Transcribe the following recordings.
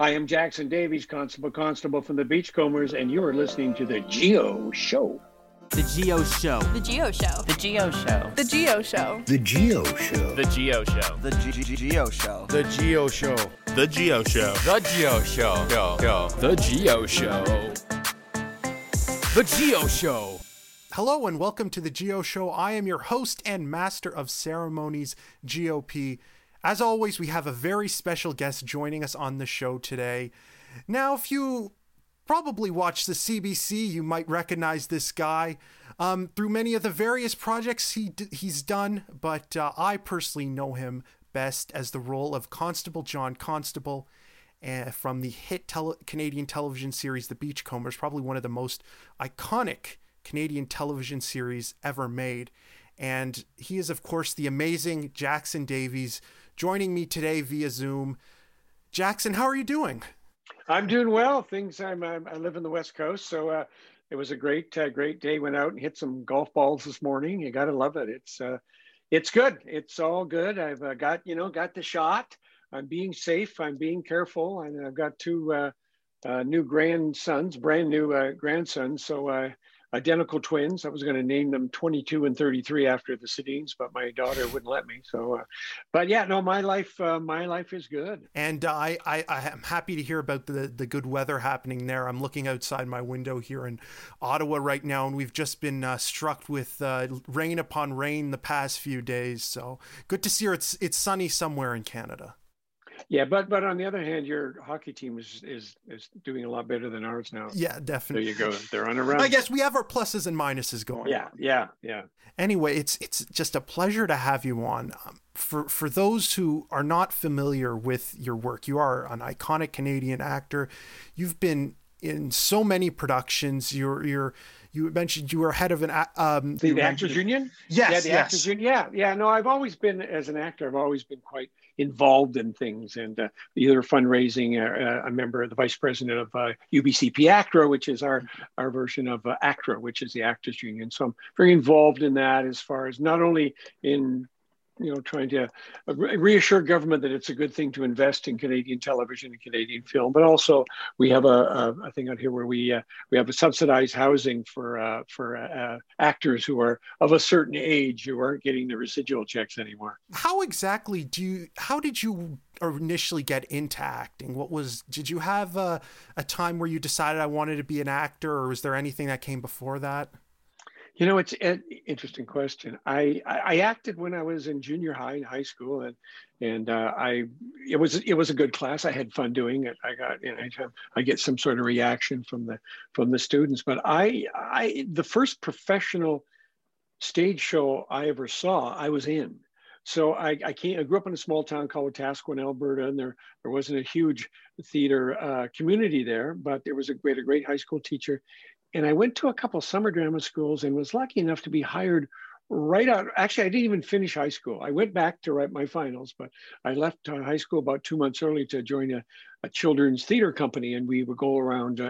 I am Jackson Davies, Constable from the Beachcombers, and you are listening to The Gio Show. The Gio Show. The Gio Show. The Gio Show. The Gio Show. The Gio Show. The Gio Show. The Gio Show. The Gio Show. The Gio Show. The Gio Show. The Gio Show. The Gio Show. Hello and welcome to The Gio Show. I am your host and master of ceremonies, GOP. As always, we have a very special guest joining us on the show today. Now, if you probably watched the CBC, you might recognize this guy through many of the various projects he's done, but I personally know him best as the role of Constable John Constable from the hit Canadian television series The Beachcombers, probably one of the most iconic Canadian television series ever made. And he is, of course, the amazing Jackson Davies, joining me today via Zoom. Jackson, how are you doing? I'm doing well. I live in the West Coast, so it was a great day. Went out and hit some golf balls this morning. You gotta love it. It's good. It's all good. I've got the shot. I'm being safe. I'm being careful, and I've got two new grandsons, brand new grandsons. So identical twins. I was going to name them 22 and 33 after the Sedines, but my daughter wouldn't let me. So, but yeah, no, my life is good. And I am happy to hear about the good weather happening there. I'm looking outside my window here in Ottawa right now, and we've just been struck with rain upon rain the past few days. So good to see it's sunny somewhere in Canada. Yeah, but on the other hand, your hockey team is doing a lot better than ours now. Yeah, definitely. There you go. They're on a run. I guess we have our pluses and minuses going. Yeah. Anyway, it's just a pleasure to have you on. For those who are not familiar with your work, you are an iconic Canadian actor. You've been in so many productions. You mentioned you were head of an the Actors Union. Yes, yeah, the Actors Union. Yeah. No, I've always been, as an actor, I've always been quite involved in things, and either fundraising, a member of the vice president of UBCP ACTRA, which is our version of ACTRA, which is the Actors Union. So I'm very involved in that, as far as not only in trying to reassure government that it's a good thing to invest in Canadian television and Canadian film, but also we have a thing out here where we have a subsidized housing for actors who are of a certain age who aren't getting the residual checks anymore. How exactly did you initially get into acting? Did you have a time where you decided I wanted to be an actor, or was there anything that came before that? It's an interesting question. I acted when I was in junior high and high school, and it was a good class. I had fun doing it. I get some sort of reaction from the students. But the first professional stage show I ever saw, I was in. So I grew up in a small town called Tascoeux in Alberta, and there wasn't a huge theater community there, but there was a great high school teacher. And I went to a couple summer drama schools and was lucky enough to be hired right out. Actually, I didn't even finish high school. I went back to write my finals, but I left high school about 2 months early to join a children's theater company. And we would go around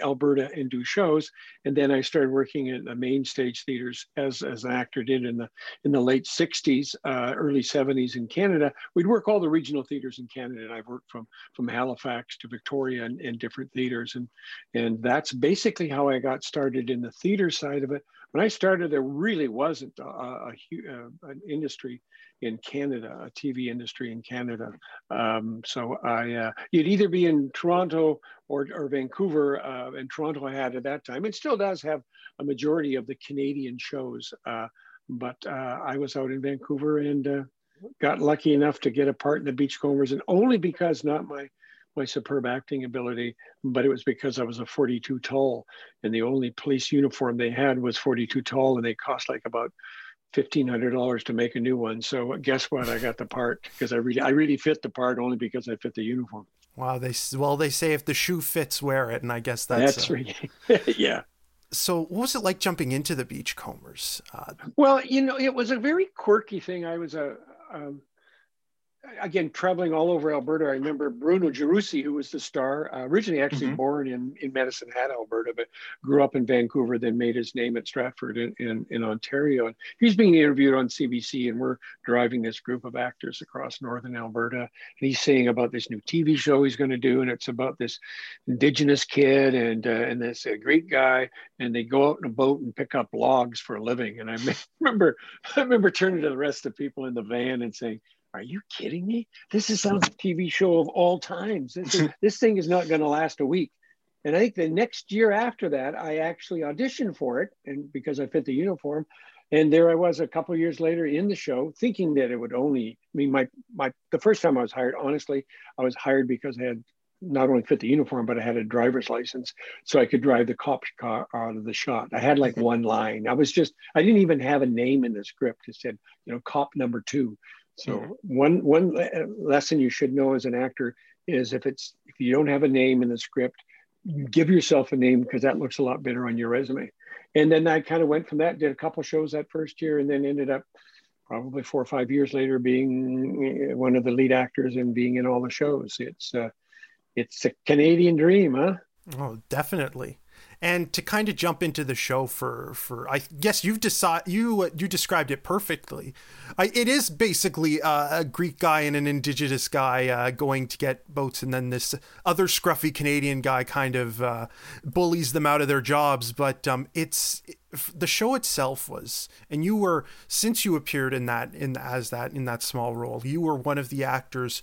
Alberta and do shows. And then I started working at the main stage theaters as an actor did in the late 60s, early 70s in Canada. We'd work all the regional theaters in Canada. And I've worked from Halifax to Victoria and different theaters. And that's basically how I got started in the theater side of it. When I started, there really wasn't an industry in Canada, a TV industry in Canada. So you'd either be in Toronto or Vancouver, and Toronto had at that time, and still does have a majority of the Canadian shows. But I was out in Vancouver and got lucky enough to get a part in The Beachcombers, and only because not my superb acting ability, but it was because I was a 42 tall, and the only police uniform they had was 42 tall, and they cost like about $1,500 to make a new one. So guess what? I got the part because I really fit the part only because I fit the uniform. Wow. They say if the shoe fits, wear it. And I guess that's right. Yeah. So what was it like jumping into The Beachcombers? Well, it was a very quirky thing. I was again, traveling all over Alberta, I remember Bruno Gerussi, who was the star, originally actually born in Medicine Hat, Alberta, but grew up in Vancouver, then made his name at Stratford in Ontario. And he's being interviewed on CBC, and we're driving this group of actors across northern Alberta. And he's saying about this new TV show he's going to do, and it's about this Indigenous kid and this Greek guy, and they go out in a boat and pick up logs for a living. And I remember turning to the rest of the people in the van and saying, "Are you kidding me? This is sounds like a TV show of all times. This thing is not going to last a week." And I think the next year after that, I actually auditioned for it, and because I fit the uniform, and there I was a couple of years later in the show, thinking that it would only. I mean, the first time I was hired, honestly, I was hired because I had not only fit the uniform, but I had a driver's license, so I could drive the cop's car out of the shot. I had like one line. I didn't even have a name in the script. It said, cop number two. So one lesson you should know as an actor is if you don't have a name in the script, give yourself a name, because that looks a lot better on your resume. And then I kind of went from that, did a couple shows that first year, and then ended up probably 4 or 5 years later being one of the lead actors and being in all the shows. It's a Canadian dream, huh? Oh, definitely. And to kind of jump into the show for I guess you described it perfectly. It is basically a Greek guy and an Indigenous guy going to get boats, and then this other scruffy Canadian guy kind of bullies them out of their jobs. But the show itself was, and you were, since you appeared in that small role, you were one of the actors,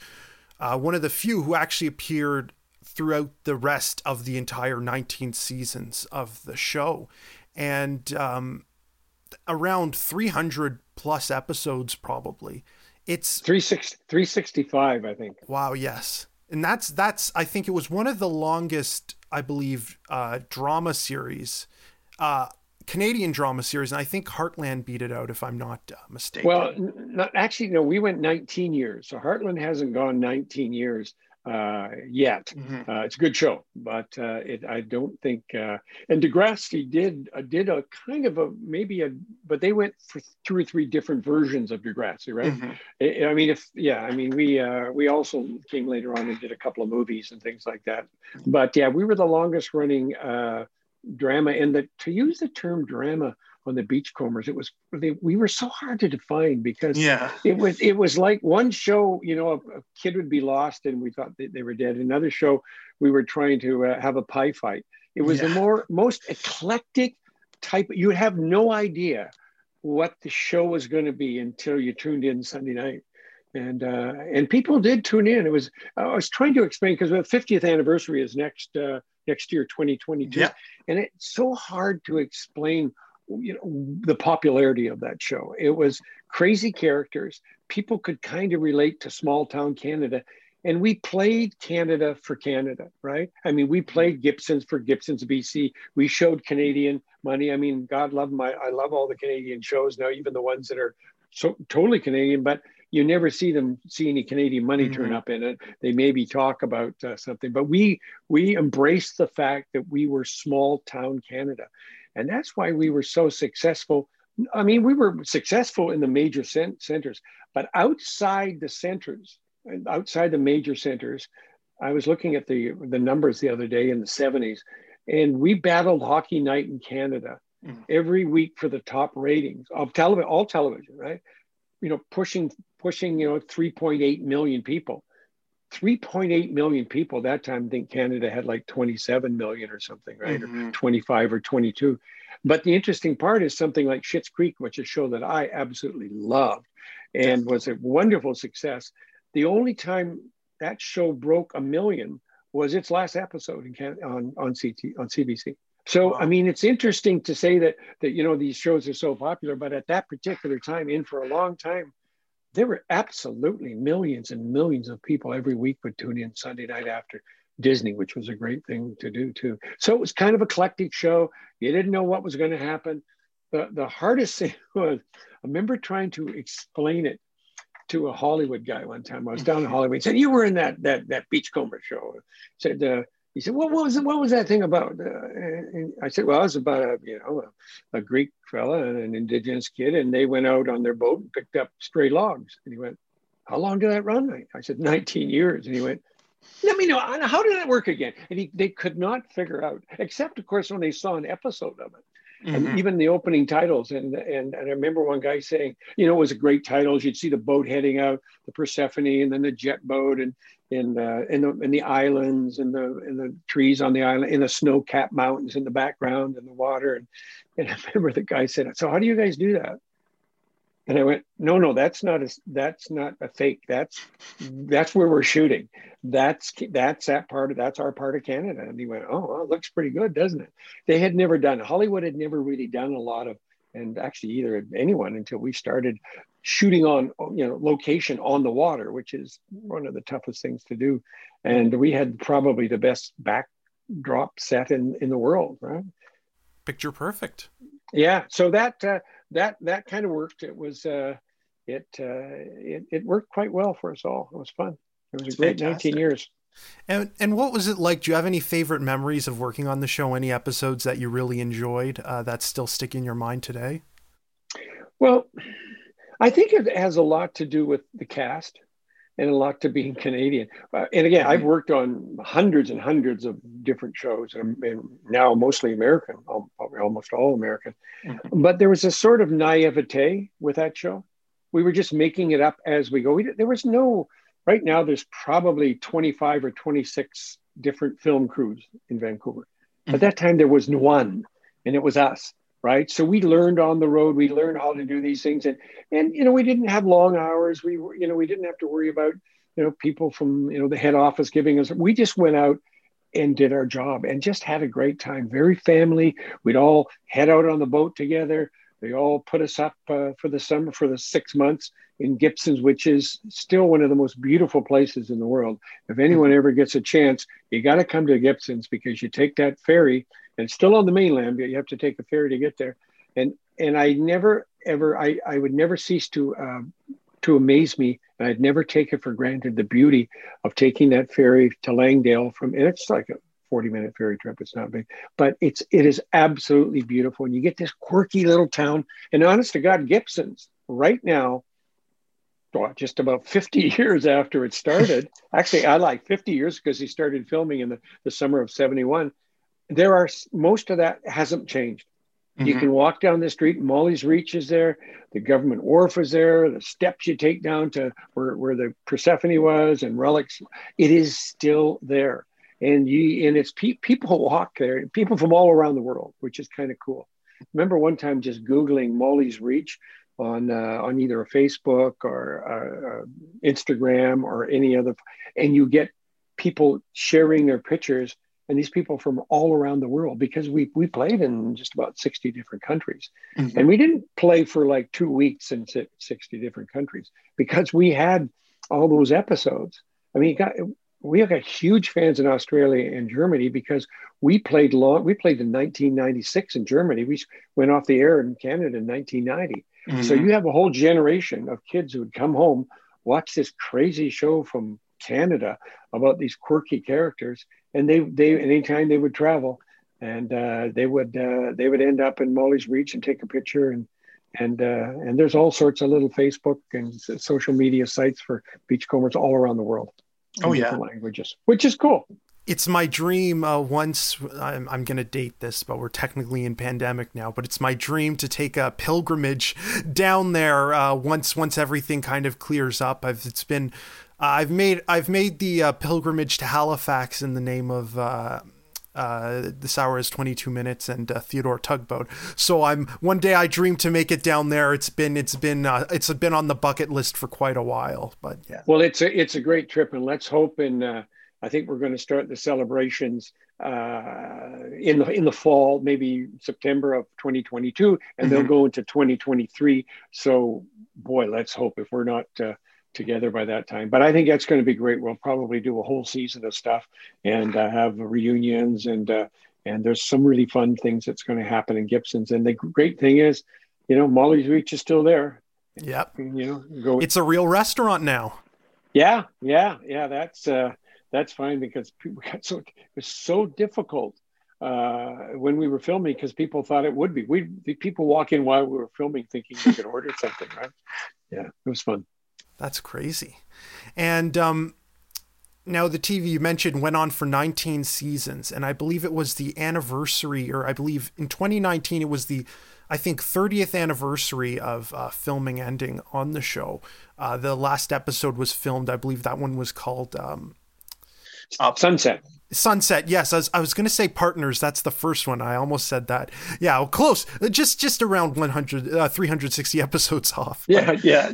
one of the few who actually appeared throughout the rest of the entire 19 seasons of the show. And around 300 plus episodes, probably. It's 365, I think. Wow. Yes. And that's, I think it was one of the longest, I believe, drama series, Canadian drama series. And I think Heartland beat it out, if I'm not mistaken. Well, we went 19 years. So Heartland hasn't gone 19 years. Yet. It's a good show, but I don't think. And Degrassi did a kind of but they went for 2 or 3 different versions of Degrassi, right? I mean, we also came later on and did a couple of movies and things like that. But yeah, we were the longest running drama, and to use the term drama on the Beachcombers, we were so hard to define, because it was like one show, a kid would be lost and we thought they were dead. Another show, we were trying to have a pie fight. It was the most eclectic type. You would have no idea what the show was going to be until you tuned in Sunday night. And people did tune in. It was, I was trying to explain, because the 50th anniversary is next year, 2022. Yeah. And it's so hard to explain the popularity of that show. It was crazy characters. People could kind of relate to small town Canada. And we played Canada for Canada, right? I mean, we played Gibsons for Gibsons, BC. We showed Canadian money. I mean, God love I love all the Canadian shows now, even the ones that are so totally Canadian, but you never see any Canadian money turn up in it. They maybe talk about something, but we embraced the fact that we were small town Canada. And that's why we were so successful. I mean, we were successful in the major centers, but outside the major centers, I was looking at the numbers the other day in the 70s, and we battled Hockey Night in Canada every week for the top ratings of television, all television, right? Pushing 3.8 million people. 3.8 million people that time, I think Canada had like 27 million or something, right? Or 25 or 22. But the interesting part is something like Schitt's Creek, which is a show that I absolutely loved and was a wonderful success. The only time that show broke a million was its last episode in Canada, on CBC. So, wow. I mean, it's interesting to say that these shows are so popular, but at that particular time, and for a long time, there were absolutely millions and millions of people every week would tune in Sunday night after Disney, which was a great thing to do too. So it was kind of an eclectic show. You didn't know what was going to happen. The hardest thing was, I remember trying to explain it to a Hollywood guy one time. I was down in Hollywood. He said, "You were in that Beachcomber show." I said, he said, "Well, what was that thing about?" And I said, "Well, it was about a Greek fella and an Indigenous kid, and they went out on their boat and picked up stray logs." And he went, how long did that run? I said, 19 years. And he went, let me know, how did that work again? And they could not figure out, except of course, when they saw an episode of it, mm-hmm. and even the opening titles. And I remember one guy saying, you know, it was a great title. You'd see the boat heading out, the Persephone, and then the jet boat, and the islands, and the trees on the island, and the snow-capped mountains in the background, and the water. And I remember the guy said, so how do you guys do that? And I went, no, that's not a fake. That's where we're shooting. That's our part of Canada. And he went, oh, well, it looks pretty good, doesn't it? Hollywood had never really done a lot of, and actually either anyone until we started shooting on, location on the water, which is one of the toughest things to do. And we had probably the best backdrop set in the world, right? Picture perfect. Yeah. So that kind of worked. It was it worked quite well for us all. It was fun. It was a great fantastic 19 years. And what was it like? Do you have any favorite memories of working on the show? Any episodes that you really enjoyed that still stick in your mind today? Well, I think it has a lot to do with the cast and a lot to being Canadian. And again, I've worked on hundreds and hundreds of different shows, and now mostly American, probably almost all American. Mm-hmm. But there was a sort of naivete with that show. We were just making it up as we go. Right now there's probably 25 or 26 different film crews in Vancouver. Mm-hmm. At that time, there was one, and it was us. Right. So we learned on the road, we learned how to do these things. And we didn't have long hours. We didn't have to worry about, people from, the head office giving us, we just went out and did our job and just had a great time. Very family. We'd all head out on the boat together. They all put us up for the summer, for the 6 months in Gibsons, which is still one of the most beautiful places in the world. If anyone ever gets a chance, you got to come to Gibsons because you take that ferry. And it's still on the mainland, but you have to take a ferry to get there. And I never, ever, I would never cease to amaze me. And I'd never take it for granted, the beauty of taking that ferry to Langdale and it's like a 40-minute ferry trip. It's not big, but it is absolutely beautiful. And you get this quirky little town. And honest to God, Gibsons right now, just about 50 years after it started, actually, I like 50 years because he started filming in the summer of 71. Most of that hasn't changed. Mm-hmm. You can walk down the street, Molly's Reach is there, the government wharf is there, the steps you take down to where the Persephone was and Relics, it is still there. People walk there, people from all around the world, which is kind of cool. Remember one time just Googling Molly's Reach on either a Facebook or Instagram or any other, and you get people sharing their pictures. And these people from all around the world, because we played in just about 60 different countries. Mm-hmm. And we didn't play for like 2 weeks in 60 different countries because we had all those episodes. I mean, we got huge fans in Australia and Germany because we played in 1996 in Germany. We went off the air in Canada in 1990. Mm-hmm. So you have a whole generation of kids who would come home, watch this crazy show from Canada about these quirky characters, and they anytime they would travel, and they would end up in Molly's Reach and take a picture, and there's all sorts of little Facebook and social media sites for beachcombers all around the world. Oh yeah, languages, which is cool. It's my dream. Once I'm going to date this, but we're technically in pandemic now. But it's my dream to take a pilgrimage down there once everything kind of clears up. I've made the pilgrimage to Halifax in the name of This Hour is 22 Minutes and Theodore Tugboat. So one day I dream to make it down there. It's been on the bucket list for quite a while. But yeah. Well, it's a great trip, and let's hope. And I think we're going to start the celebrations in the fall, maybe September of 2022, and they'll go into 2023. So, boy, let's hope if we're not together by that time, but I think that's going to be great. We'll probably do a whole season of stuff and have reunions and there's some really fun things that's going to happen in Gibsons. And the great thing is, Molly's Reach is still there. Yep. It's a real restaurant now. Yeah. That's fine because it was so difficult when we were filming because people thought it would be. People walk in while we were filming thinking we could order something, right? Yeah, it was fun. That's crazy. And now the TV you mentioned went on for 19 seasons, and I believe it was the anniversary, or I believe in 2019 it was the, I think, 30th anniversary of filming ending on the show. The last episode was filmed, I believe that one was called Sunset. Sunset, yes. I was going to say Partners. That's the first one. I almost said that. Yeah, well, close. Just around 360 episodes off. But. Yeah.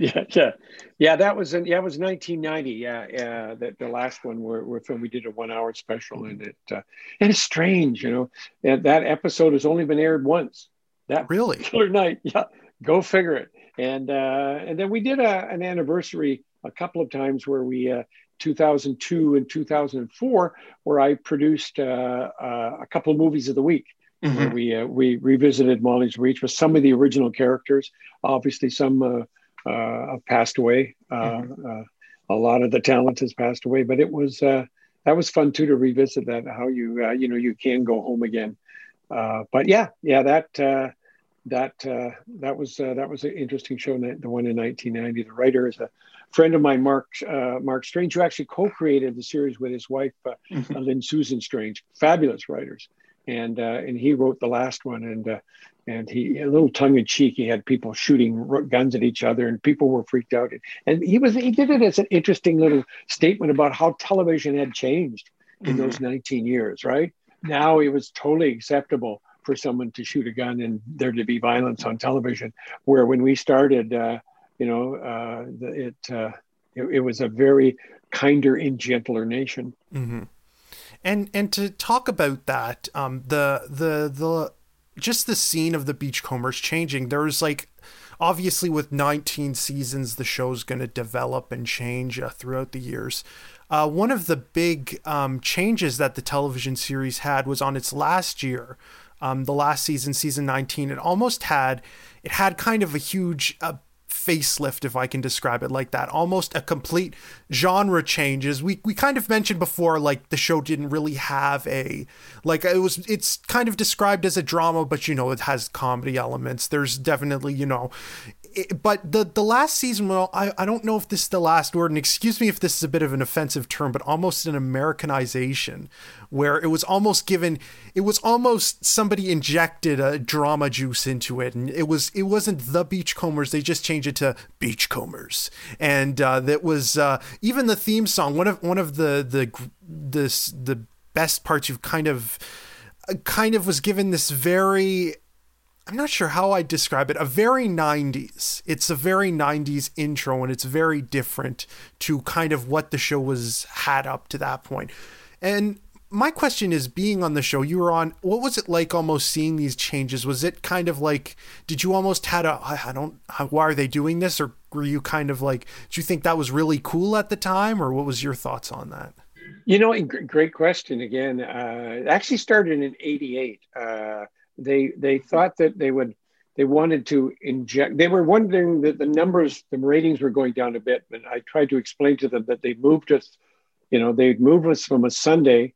That was 1990. Yeah. The last one we did a 1-hour special, and it's strange, you know. That episode has only been aired once. That really particular night. Yeah, go figure it. And then we did an anniversary a couple of times where we. 2002 and 2004, where I produced a couple of movies of the week. Mm-hmm. Where we revisited Molly's Reach with some of the original characters. Obviously, some have passed away. A lot of the talent has passed away, but it was that was fun too to revisit that. How you you can go home again. But yeah, that was an interesting show. The one in 1990. The writer is a friend of mine, Mark Strange, who actually co-created the series with his wife, Lynn Susan Strange. Fabulous writers, and he wrote the last one. And he, a little tongue in cheek, he had people shooting guns at each other, and people were freaked out. And he did it as an interesting little statement about how television had changed in those 19 years. Right now, it was totally acceptable for someone to shoot a gun and there to be violence on television, where when we started. It was a very kinder and gentler nation. Mm-hmm. And to talk about that, just the scene of the Beachcombers changing. There's obviously with 19 seasons, the show's going to develop and change throughout the years. One of the big changes that the television series had was on its last year. The last season, season 19, it had kind of a huge. Facelift, if I can describe it like that, almost a complete genre changes. We kind of mentioned before, the show didn't really have it's kind of described as a drama, but it has comedy elements. There's definitely, but the last season, well, I don't know if this is the last word, and excuse me if this is a bit of an offensive term, but almost an Americanization, where it was almost somebody injected a drama juice into it, and it wasn't the Beachcombers, they just changed it to Beachcombers, and that was even the theme song, one of the best parts. You've kind of was given this very. I'm not sure how I describe it. It's a very 90s intro, and it's very different to kind of what the show had up to that point. And my question is, being on the show you were on, what was it like almost seeing these changes? Was it kind of like, did you almost had a, why are they doing this? Or were you kind of like, do you think that was really cool at the time? Or what was your thoughts on that? Great question again. It actually started in 88. They thought that they wanted to inject. They were wondering that the ratings were going down a bit, and I tried to explain to them that they'd moved us from a Sunday.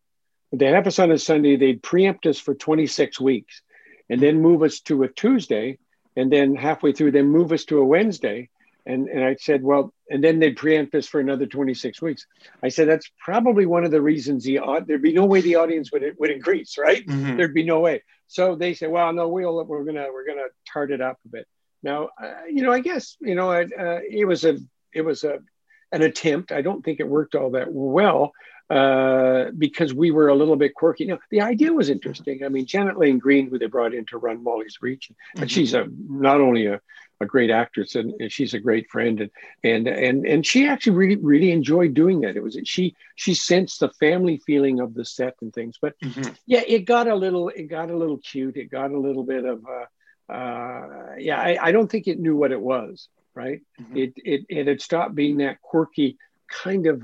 They'd have us on a Sunday. They'd preempt us for 26 weeks, and then move us to a Tuesday, and then halfway through, then move us to a Wednesday. And I said, well, and then they'd preempt us for another 26 weeks. I said, that's probably one of the reasons there'd be no way the audience would increase, right? Mm-hmm. There'd be no way. So they said, well, no, we're gonna tart it up a bit. Now, I guess it was an attempt. I don't think it worked all that well because we were a little bit quirky. Now, the idea was interesting. I mean, Janet Lane Green, who they brought in to run Molly's Reach, and she's not only a great actress, and she's a great friend, and she actually really enjoyed doing that. It was she sensed the family feeling of the set and things, but it got a little cute. It got a little bit of I don't think it knew what it was, right? Mm-hmm. It had stopped being that quirky kind of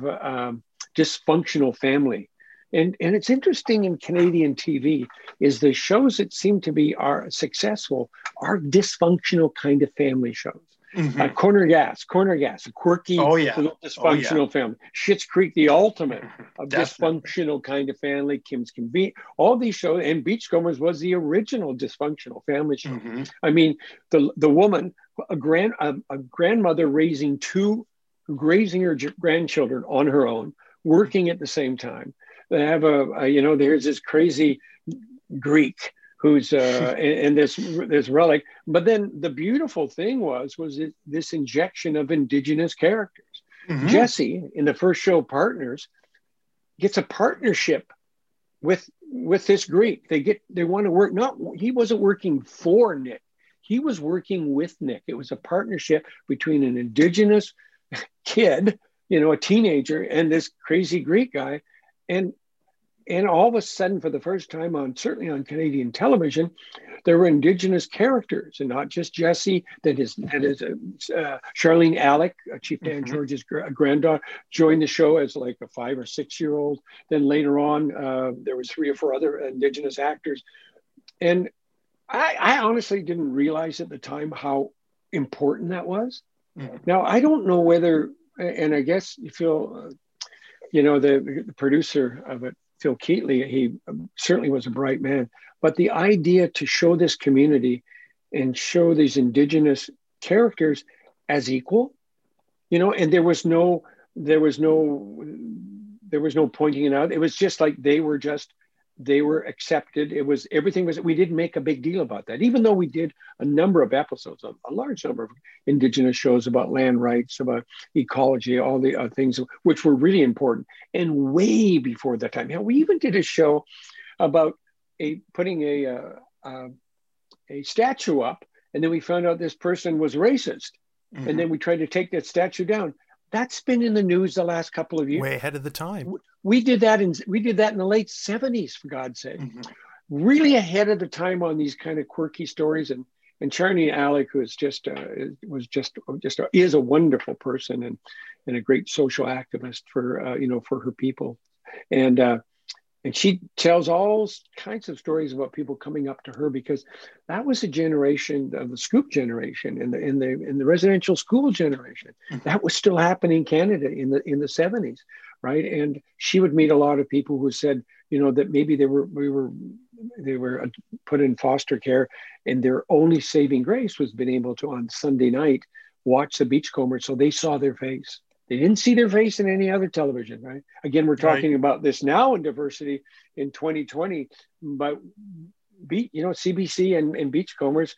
dysfunctional family. And it's interesting in Canadian TV is the shows that seem to be are successful are dysfunctional kind of family shows. Mm-hmm. Corner Gas, a quirky, dysfunctional family. Schitt's Creek, the ultimate of dysfunctional kind of family. Kim's Convenience, all these shows, and Beachcombers was the original dysfunctional family show. Mm-hmm. I mean, the woman, a grandmother raising two raising her grandchildren on her own, working at the same time. They have a you know, there's this crazy Greek who's and this Relic. But then the beautiful thing was it, this injection of indigenous characters. Mm-hmm. Jesse in the first show Partners gets a partnership with this Greek. They want to work. Not he wasn't working for Nick. He was working with Nick. It was a partnership between an indigenous kid, you know, a teenager, and this crazy Greek guy. And all of a sudden, for the first time on, certainly on Canadian television, there were indigenous characters, and not just Jesse. That is Charlene Aleck, Chief Dan George's granddaughter, joined the show as like a 5 or 6 year old. Then later on, there was 3 or 4 other indigenous actors. And I honestly didn't realize at the time how important that was. Mm-hmm. Now, I don't know whether, and I guess you feel, you know, the producer of it, Phil Keatley, he certainly was a bright man, but the idea to show this community and show these indigenous characters as equal, you know, and there was no pointing it out. It was just like they were accepted. It was, everything was, we didn't make a big deal about that, even though we did a number of episodes, a large number of indigenous shows about land rights, about ecology, all the things which were really important and way before that time. Now, we even did a show about putting a statue up, and then we found out this person was racist. Mm-hmm. And then we tried to take that statue down. That's been in the news the last couple of years. Way ahead of the time. We did that in the late 70s, for God's sake. Mm-hmm. Really ahead of the time on these kind of quirky stories. And Charney Alec, who is is a wonderful person and a great social activist for her people. And she tells all kinds of stories about people coming up to her, because that was the generation of the Scoop generation and the residential school generation. Mm-hmm. That was still happening in Canada in the 70s, right? And she would meet a lot of people who said, you know, that maybe they were put in foster care, and their only saving grace was being able to on Sunday night watch The Beachcombers, so they saw their face. They didn't see their face in any other television, right? Again, we're talking about this now in diversity in 2020, but CBC and Beachcombers,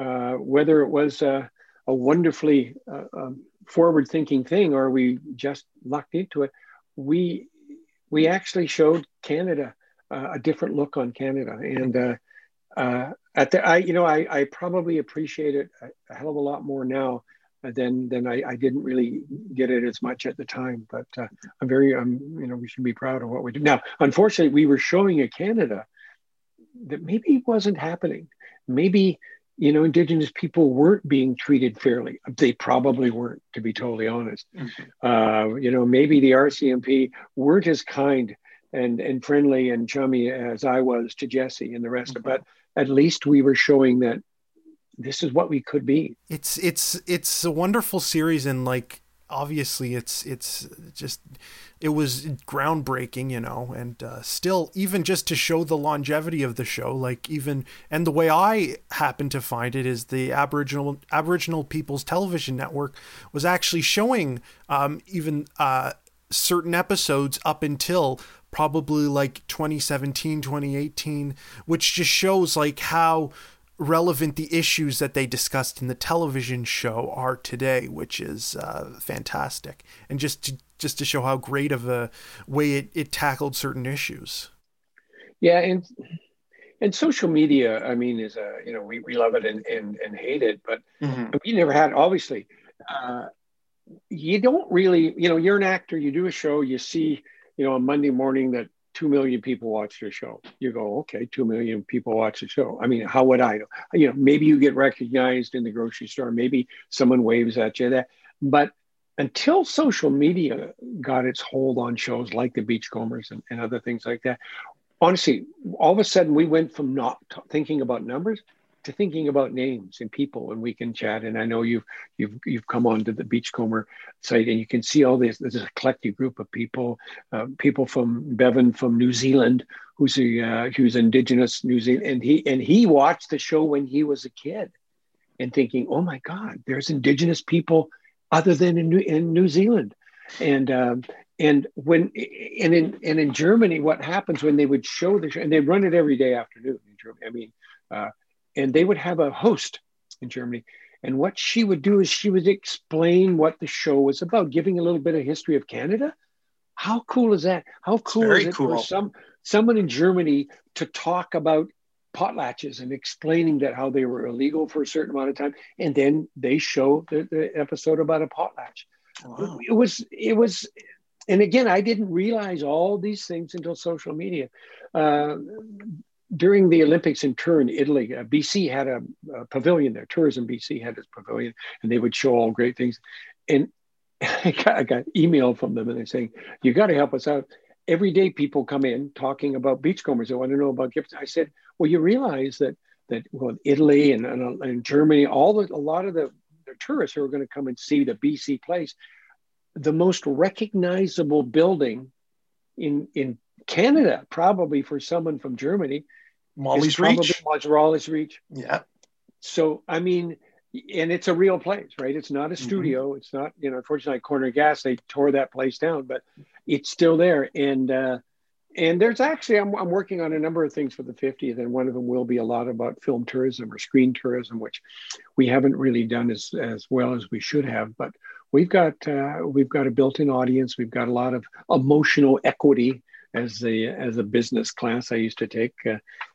whether it was a wonderfully forward-thinking thing or we just lucked into it, we actually showed Canada a different look on Canada, and I probably appreciate it a hell of a lot more now. Then I didn't really get it as much at the time, but we should be proud of what we do. Now, unfortunately, we were showing a Canada that maybe wasn't happening. Maybe, you know, Indigenous people weren't being treated fairly. They probably weren't, to be totally honest. Mm-hmm. Maybe the RCMP weren't as kind and friendly and chummy as I was to Jesse and the rest of it. But at least we were showing that this is what we could be. It's a wonderful series, and like obviously it's just, it was groundbreaking, you know, and still, even just to show the longevity of the show, like even, and the way I happen to find it is the Aboriginal People's Television Network was actually showing certain episodes up until probably like 2017, 2018, which just shows like how relevant the issues that they discussed in the television show are today, which is fantastic, and just to show how great of a way it tackled certain issues. Yeah, and social media, I mean, is a, you know, we love it and hate it, but mm-hmm. we never had, obviously. You don't really, you know, you're an actor, you do a show, you see, you know, on Monday morning that 2 million people watch your show. You go, okay, 2 million people watch the show. I mean, how would I know? You know, maybe you get recognized in the grocery store. Maybe someone waves at you. But until social media got its hold on shows like The Beachcombers and other things like that, honestly, all of a sudden we went from not thinking about numbers to thinking about names and people, and we can chat. And I know you've come onto the Beachcomber site, and you can see all this. There's a collective group of people from Bevan, from New Zealand, who's indigenous New Zealand, and he watched the show when he was a kid, and thinking, oh my God, there's indigenous people other than in New Zealand. And in Germany, what happens when they would show the show, and they run it every day afternoon in Germany. I mean, and they would have a host in Germany. And what she would do is she would explain what the show was about, giving a little bit of history of Canada. How cool is that? How cool is it for someone in Germany to talk about potlatches and explaining that how they were illegal for a certain amount of time, and then they show the episode about a potlatch. Wow. It was, and again, I didn't realize all these things until social media. During the Olympics in Turin, Italy, BC had a pavilion there. Tourism BC had its pavilion, and they would show all great things. And I got email from them, and they're saying, "You got to help us out. Every day people come in talking about Beachcombers. They want to know about Gibson." I said, "Well, you realize that Italy and Germany, a lot of the tourists who are going to come and see the BC place, the most recognizable building in Canada, probably for someone from Germany, Molly's Reach. Molly's Reach. Yeah. So I mean, and it's a real place, right? It's not a studio. Mm-hmm. It's not, you know, unfortunately, Corner Gas, they tore that place down, but it's still there. And there's actually, I'm working on a number of things for the 50th, and one of them will be a lot about film tourism or screen tourism, which we haven't really done as well as we should have. But we've got a built-in audience. We've got a lot of emotional equity, as a business class I used to take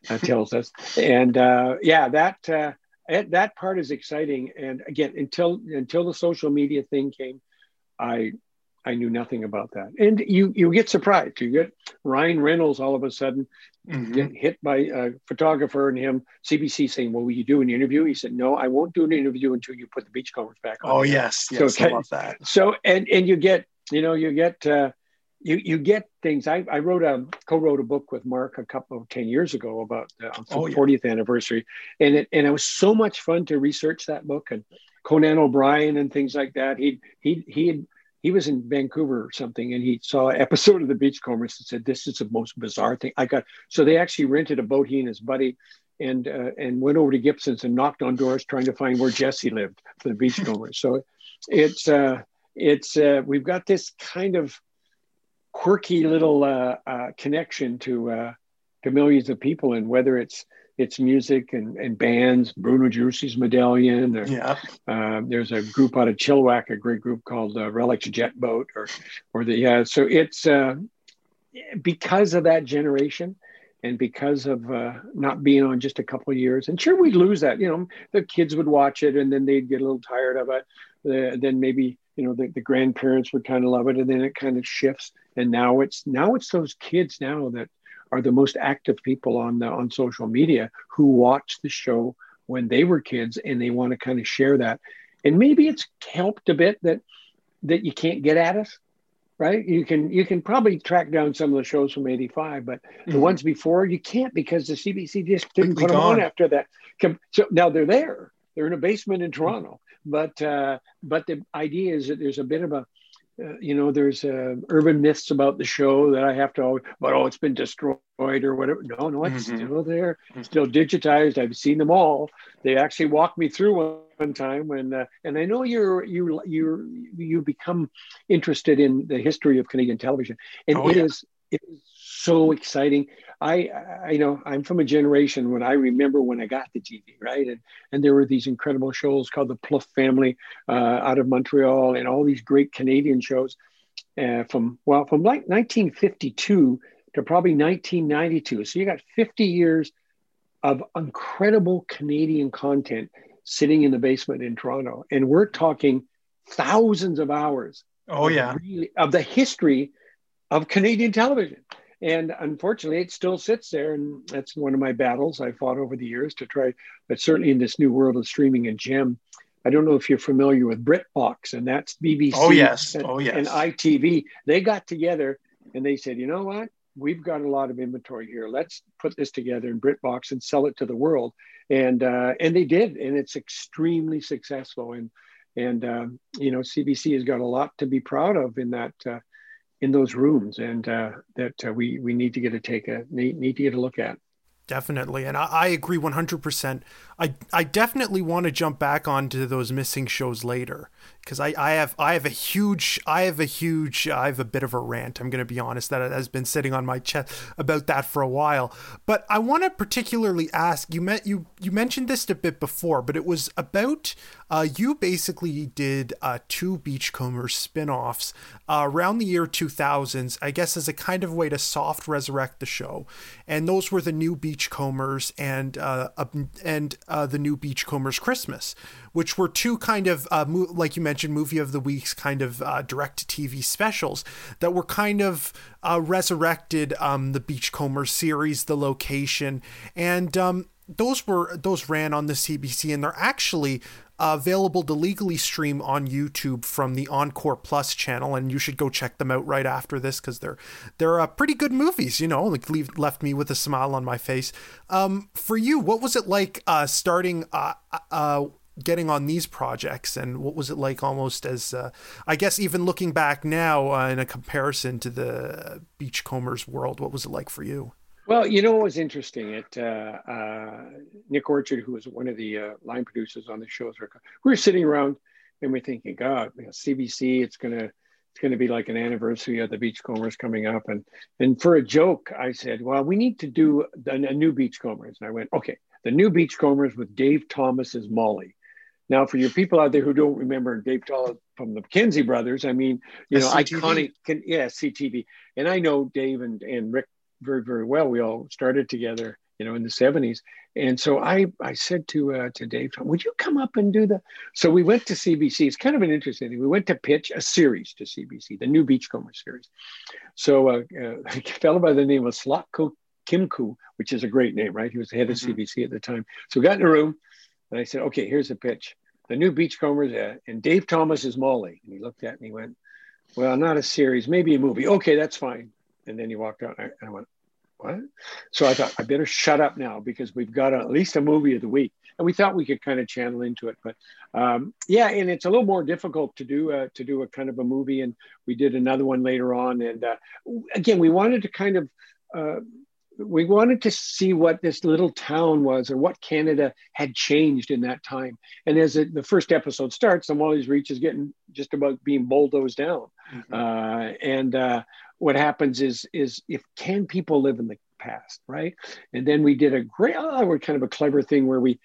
tells us. And that part is exciting. And again, until the social media thing came, I knew nothing about that. And you get surprised. You get Ryan Reynolds all of a sudden getting hit by a photographer, and him, CBC, saying, "Well, will you do an interview?" He said, "No, I won't do an interview until you put the Beachcombers back on." Oh, yes, so, I love that. So, and you get things. I co-wrote a book with Mark 10 years ago about the 40th anniversary. And it was so much fun to research that book, and Conan O'Brien and things like that. He was in Vancouver or something, and he saw an episode of the Beachcombers and said, "This is the most bizarre thing I got." So they actually rented a boat, he and his buddy, and went over to Gibsons and knocked on doors trying to find where Jesse lived for the Beachcombers. So it's we've got this kind of quirky little connection to millions of people, and whether it's music and bands, Bruno Gerussi's Medallion, or there's a group out of Chilliwack, a great group called Relic Jetboat, so it's because of that generation, and because of not being on just a couple of years. And sure, we'd lose that. You know, the kids would watch it, and then they'd get a little tired of it. Then maybe, you know, the grandparents would kind of love it, and then it kind of shifts. And now it's those kids now that are the most active people on social media, who watch the show when they were kids, and they want to kind of share that. And maybe it's helped a bit that you can't get at us, right? You can probably track down some of the shows from '85, but the ones before you can't, because the CBC just didn't put them on after that. So now they're there. They're in a basement in Toronto. But the idea is that there's a bit of a there's urban myths about the show that I have to always, but it's been destroyed or whatever. No, it's still there, still digitized. I've seen them all. They actually walked me through one time when, and I know you become interested in the history of Canadian television, and it is so exciting. I know I'm from a generation when I remember when I got the TV, right? And there were these incredible shows called the Plouffe Family out of Montreal, and all these great Canadian shows from like 1952 to probably 1992. So you got 50 years of incredible Canadian content sitting in the basement in Toronto. And we're talking thousands of hours of the history of Canadian television. And unfortunately, it still sits there. And that's one of my battles I fought over the years to try, but certainly in this new world of streaming and Gem, I don't know if you're familiar with BritBox, and that's BBC and ITV. They got together and they said, "You know what? We've got a lot of inventory here. Let's put this together in BritBox and sell it to the world." And they did. And it's extremely successful. And you know, CBC has got a lot to be proud of in that, in those rooms, and we need to get a look at. Definitely. And I agree 100%. I definitely want to jump back onto those missing shows later, because I have a bit of a rant, I'm going to be honest, that has been sitting on my chest about that for a while. But I want to particularly ask, you mentioned this a bit before, but it was about you basically did two Beachcombers spin-offs around the year 2000s, I guess, as a kind of way to soft resurrect the show. And those were The New Beachcombers and The New Beachcombers Christmas, which were two kind of, like you mentioned, movie of the week's kind of direct-to-TV specials that were kind of resurrected the Beachcombers series, the location, and those ran on the CBC, and they're actually available to legally stream on YouTube from the Encore Plus channel, and you should go check them out right after this, because they're pretty good movies, you know, like left me with a smile on my face. For you, what was it like starting getting on these projects, and what was it like almost as I guess even looking back now in a comparison to the Beachcombers world, what was it like for you? Well, you know what was interesting? Nick Orchard, who was one of the line producers on the shows, we were sitting around and we're thinking, God, you know, CBC, it's gonna be like an anniversary of the Beachcombers coming up. And for a joke, I said, well, we need to do a new Beachcombers. And I went, okay, The New Beachcombers with Dave Thomas as Molly. Now, for your people out there who don't remember Dave Thomas from the McKenzie Brothers, I mean, you know, iconic, CTV. And I know Dave and Rick very, very well. We all started together, you know, in the 70s. And so I said to Dave, would you come up and do that? So we went to CBC. It's kind of an interesting thing. We went to pitch a series to CBC, the New Beachcomber series. So a fellow by the name of Slatko Kimku, which is a great name, right? He was the head of CBC at the time. So we got in a room and I said, okay, here's the pitch. The New Beachcombers and Dave Thomas is Molly. And he looked at me and he went, well, not a series, maybe a movie. Okay, that's fine. And then he walked out, and I went, what? So I thought, I better shut up now, because we've got at least a movie of the week. And we thought we could kind of channel into it. But yeah, and it's a little more difficult to do a kind of a movie. And we did another one later on. And again, we wanted to kind of, we wanted to see what this little town was and what Canada had changed in that time. And as the first episode starts, the Molly's Reach is getting just about being bulldozed down. Mm-hmm. What happens is if can people live in the past, right? And then we did a great, kind of a clever thing where we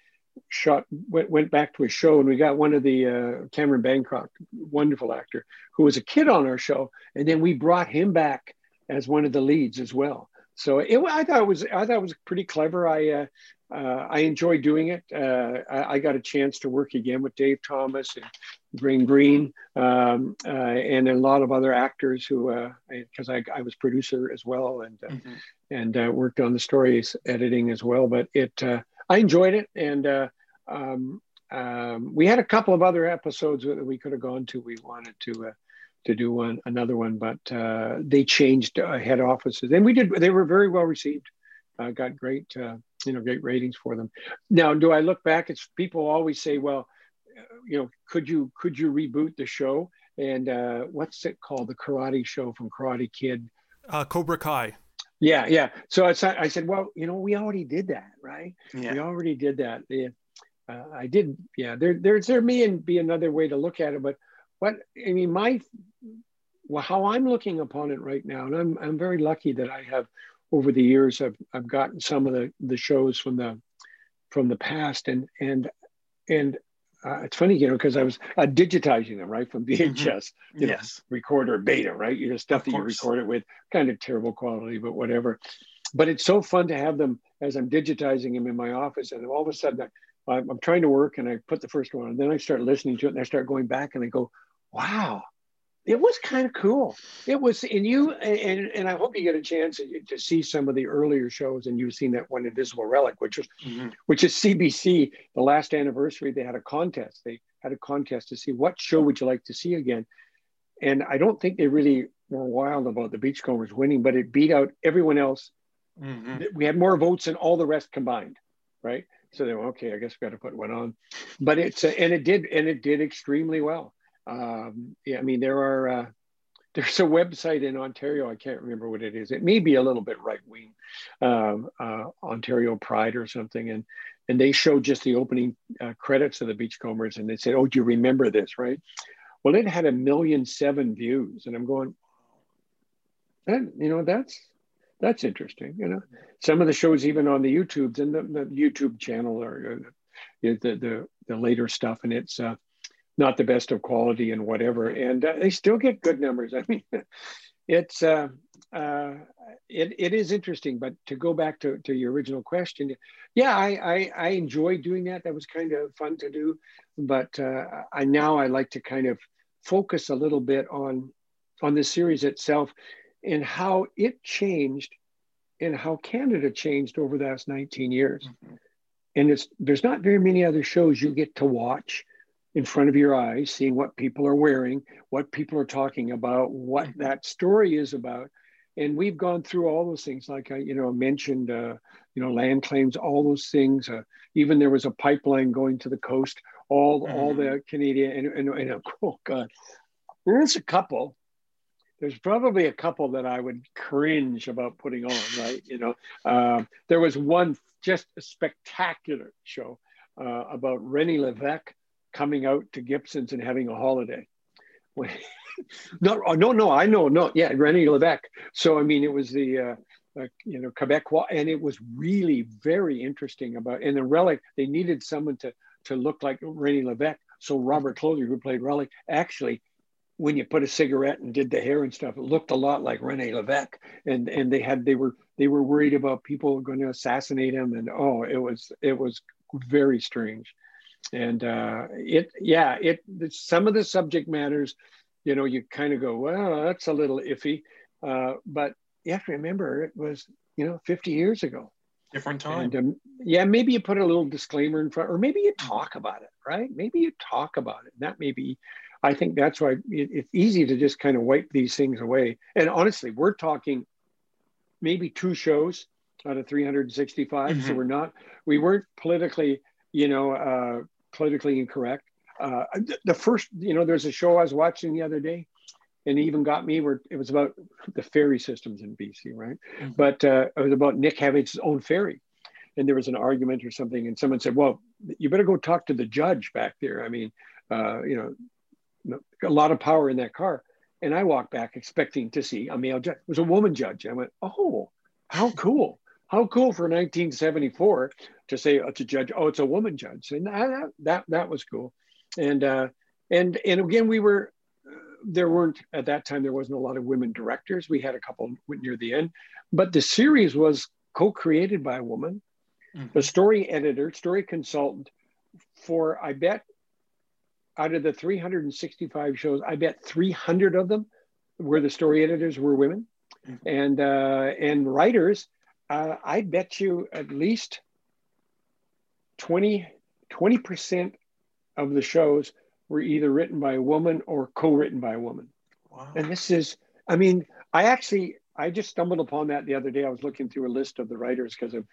went back to a show, and we got one of the Cameron Bancroft, wonderful actor, who was a kid on our show, and then we brought him back as one of the leads as well. So I thought it was pretty clever. I enjoyed doing it. I got a chance to work again with Dave Thomas and Green Green and a lot of other actors who, because I was producer as well, and worked on the stories editing as well. But I enjoyed it, and we had a couple of other episodes that we could have gone to. We wanted to do another one, but they changed head offices, and we did. They were very well received. Got great. Great ratings for them. Now, do I look back? It's people always say, well, could you reboot the show? And what's it called? The Karate Show from Karate Kid. Cobra Kai. Yeah. So I said, well, we already did that, right? Yeah. We already did that. I did. Yeah. There may be another way to look at it, but how I'm looking upon it right now, and I'm very lucky that I have. Over the years, I've gotten some of the shows from the past, and it's funny, because I was digitizing them right from VHS, recorder beta, right? Stuff that you record it with, kind of terrible quality, but whatever. But it's so fun to have them as I'm digitizing them in my office, and all of a sudden I'm trying to work, and I put the first one, and then I start listening to it, and I start going back, and I go, wow. It was kind of cool. It was, and I hope you get a chance to see some of the earlier shows, and you've seen that one, Invisible Relic, which is CBC. The last anniversary, they had a contest. They had a contest to see what show would you like to see again. And I don't think they really were wild about the Beachcombers winning, but it beat out everyone else. Mm-hmm. We had more votes than all the rest combined, right? So they were, okay, I guess we got to put one on. But it did extremely well. There's a website in Ontario, I can't remember what it is. It may be a little bit right wing, Ontario Pride or something, and and they showed just the opening credits of The Beachcombers, and they said, "Oh, do you remember this?" Right? Well, it had 1.7 million views, and I'm going, "That, you know, that's interesting." You know, some of the shows even on the YouTubes and the YouTube channel are the later stuff, and it's not the best of quality and whatever, and they still get good numbers. I mean, it's it is interesting. But to go back to your original question, yeah, I enjoy doing that. That was kind of fun to do, but I like to kind of focus a little bit on the series itself and how it changed and how Canada changed over the last 19 years. Mm-hmm. And there's not very many other shows you get to watch in front of your eyes, seeing what people are wearing, what people are talking about, what that story is about. And we've gone through all those things, like I mentioned, land claims, all those things. Even there was a pipeline going to the coast, all the Canadian, and oh God, there's a couple. There's probably a couple that I would cringe about putting on, right? There was one just a spectacular show about René Levesque coming out to Gibsons and having a holiday. René Levesque. So, I mean, it was the, Quebecois, and it was really very interesting and the Relic, they needed someone to look like René Levesque. So Robert Clothier, who played Relic, actually, when you put a cigarette and did the hair and stuff, it looked a lot like René Levesque. And they were worried about people going to assassinate him. And it was very strange. And some of the subject matters, you kind of go, well, that's a little iffy. But you have to remember, it was, 50 years ago. Different time. And, maybe you put a little disclaimer in front, or maybe you talk about it, right? Maybe you talk about it. That may be, I think that's why it's easy to just kind of wipe these things away. And honestly, we're talking maybe 2 shows out of 365. Mm-hmm. So we weren't politically, politically incorrect. The first, there's a show I was watching the other day, and it even got me where it was about the ferry systems in BC, right? Mm-hmm. But it was about Nick having his own ferry. And there was an argument or something, and someone said, well, you better go talk to the judge back there. I mean, a lot of power in that car. And I walked back expecting to see a male judge. It was a woman judge. I went, oh, how cool. How cool for 1974 to say to judge, oh, it's a woman judge. And that was cool. And and again, at that time, there wasn't a lot of women directors. We had a couple near the end, but the series was co-created by a woman, mm-hmm. the story editor, story consultant for, I bet, out of the 365 shows, I bet 300 of them where the story editors were women, mm-hmm. And writers, I bet you at least 20% of the shows were either written by a woman or co-written by a woman. Wow. And this is, I just stumbled upon that the other day. I was looking through a list of the writers because of,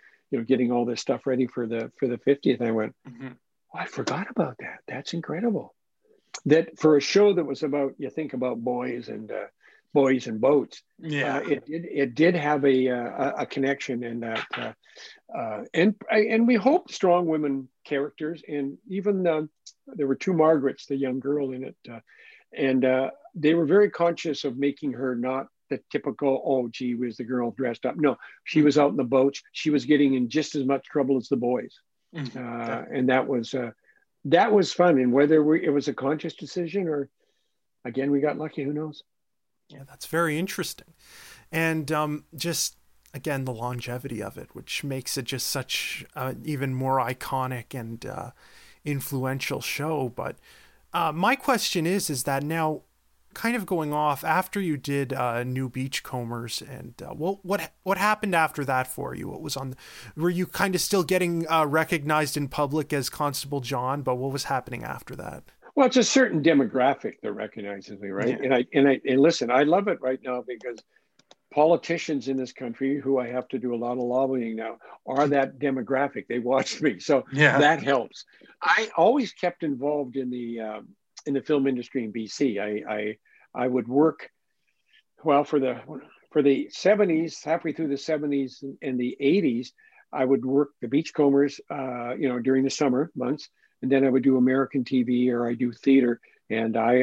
getting all this stuff ready for the 50th. I went, mm-hmm. Oh, I forgot about that. That's incredible. That for a show that was about, you think about boys and boats. Yeah, it did have a connection in that, and we hope strong women characters, and even there were 2 Margarets, the young girl in it, and they were very conscious of making her not the typical, oh gee, was the girl dressed up? No, she was out in the boats. She was getting in just as much trouble as the boys, mm-hmm. And that was fun. And whether it was a conscious decision or, again, we got lucky. Who knows? Yeah, that's very interesting. And just, again, the longevity of it, which makes it just such even more iconic and influential show. But my question is that now, kind of going off after you did New Beachcombers, and what happened after that for you? What was were you kind of still getting recognized in public as Constable John, but what was happening after that? Well, it's a certain demographic that recognizes me, right? Yeah. And listen, I love it right now because politicians in this country, who I have to do a lot of lobbying now, are that demographic. They watch me, so that helps. I always kept involved in the film industry in BC. I would work for the 70s, halfway through the 70s and the 80s. I would work the Beachcombers, you know, during the summer months, and then I would do American TV or I do theater. And I,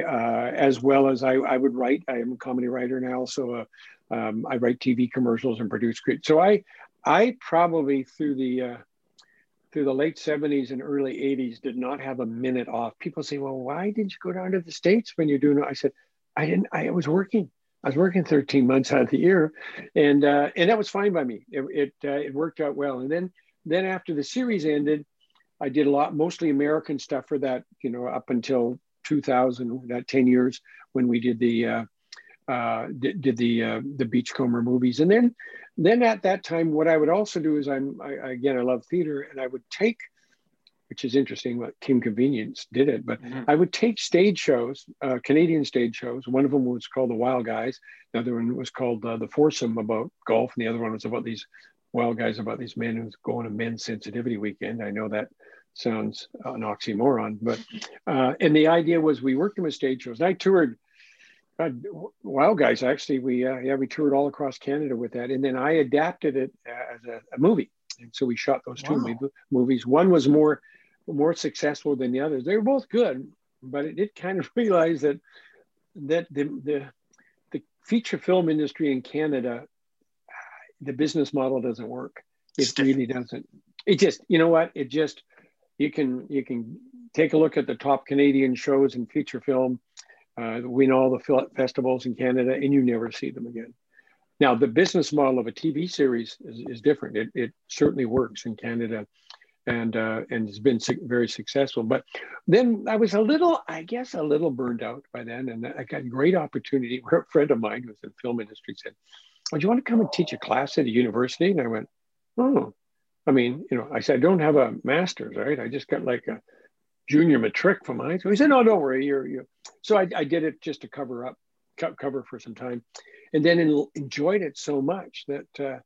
as well as I would write, I am a comedy writer now. So I write TV commercials and produce. So I probably through the late 70s and early 80s did not have a minute off. People say, well, why didn't you go down to the States when you're doing it? I said, I didn't, I was working. I was working 13 months out of the year, and that was fine by me. It worked out well. And then after the series ended, I did a lot, mostly American stuff for that, you know, up until 2000, that 10 years when we did the Beachcomber movies. And then at that time, what I would also do is I love theater, and I would take, which is interesting what Kim's Convenience did it, but I would take stage shows, Canadian stage shows. One of them was called The Wild Guys. The other one was called The Foursome, about golf. And the other one was about these wild guys, about these men who's going to Men's Sensitivity Weekend. I know that sounds an oxymoron, but, and the idea was we worked them with stage shows. And I toured Wild Guys, actually. We toured all across Canada with that. And then I adapted it as a movie. And so we shot those two movies. One was more successful than the others. They were both good, but it did kind of realize that the feature film industry in Canada, the business model doesn't work. It really doesn't. It just, you know what? It just, you can take a look at the top Canadian shows in feature film, win all the festivals in Canada, and you never see them again. Now, the business model of a TV series is different. It certainly works in Canada, and it's been very successful. But then I was a little burned out by then, and I got a great opportunity where a friend of mine who was in the film industry said, oh, do you want to come and teach a class at a university? And I went, oh. I mean, you know, I said, I don't have a master's, right? I just got like a junior matric for mine. So he said, no, don't worry. You're. So I did it just to cover for some time. And then enjoyed it so much that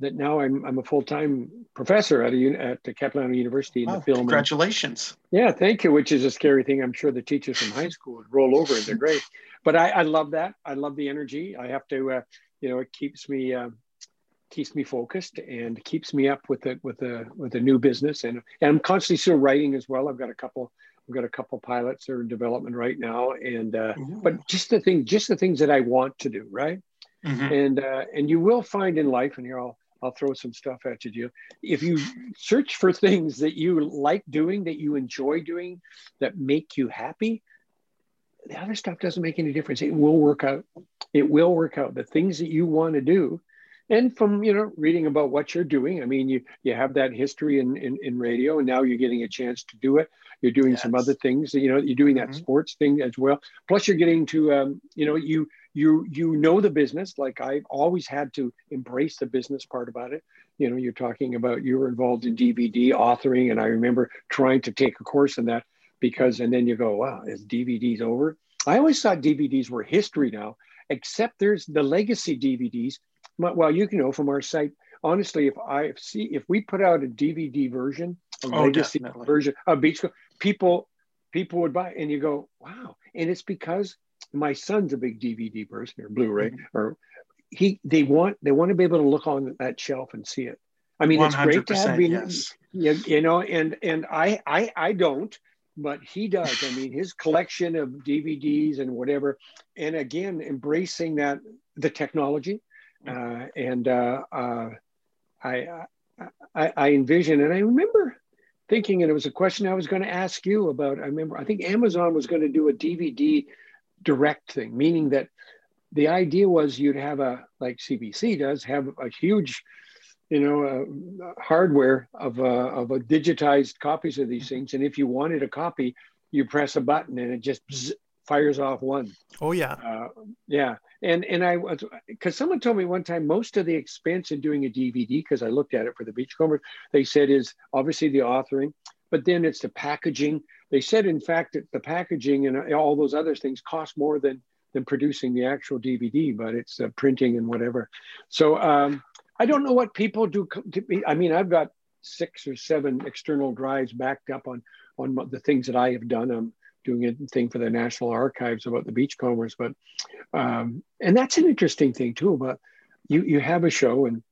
now I'm a full-time professor at Capilano University in the film. Congratulations. Yeah, thank you, which is a scary thing. I'm sure the teachers from high school would roll over and they're great. But I love that. I love the energy. I have to, you know, it keeps me focused and keeps me up with a new business. And I'm constantly still writing as well. I've got a couple pilots that are in development right now, and but just the things that I want to do, right? Mm-hmm. And you will find in life, and here I'll throw some stuff at you, Gio. If you search for things that you like doing, that you enjoy doing, that make you happy, the other stuff doesn't make any difference. It will work out. It will work out. The things that you want to do. And from, you know, reading about what you're doing, I mean, you have that history in radio, and now you're getting a chance to do it. You're doing some other things, you know, you're doing that sports thing as well. Plus you're getting to, you know, you know the business, like I've always had to embrace the business part about it. You know, you're talking about, you were involved in DVD authoring, and I remember trying to take a course in that and then you go, wow, is DVDs over? I always thought DVDs were history now, except there's the legacy DVDs. Well, you can know from our site, honestly, if we put out a DVD version, legacy version of Beachcombers, people would buy it. And you go, wow. And it's because my son's a big DVD person, or Blu-ray, or they want to be able to look on that shelf and see it. I mean, it's great to have, you know, and I don't, but he does. I mean, his collection of DVDs and whatever, and again, embracing that, the technology. I envision, and I remember thinking, and it was a question I was going to ask you about. I think Amazon was going to do a DVD direct thing, meaning that the idea was you'd have like CBC does, have a huge, you know, hardware of digitized copies of these things. And if you wanted a copy, you press a button and it just fires off one. Oh yeah. Yeah. And I was, because someone told me one time, most of the expense in doing a DVD, because I looked at it for the Beachcombers, they said is obviously the authoring, but then it's the packaging. They said, in fact, that the packaging and all those other things cost more than producing the actual DVD, but it's printing and whatever. So I don't know what people do. I mean, I've got 6 or 7 external drives backed up on the things that I have done. Doing a thing for the National Archives about the Beachcombers, but and that's an interesting thing too. About you have a show, and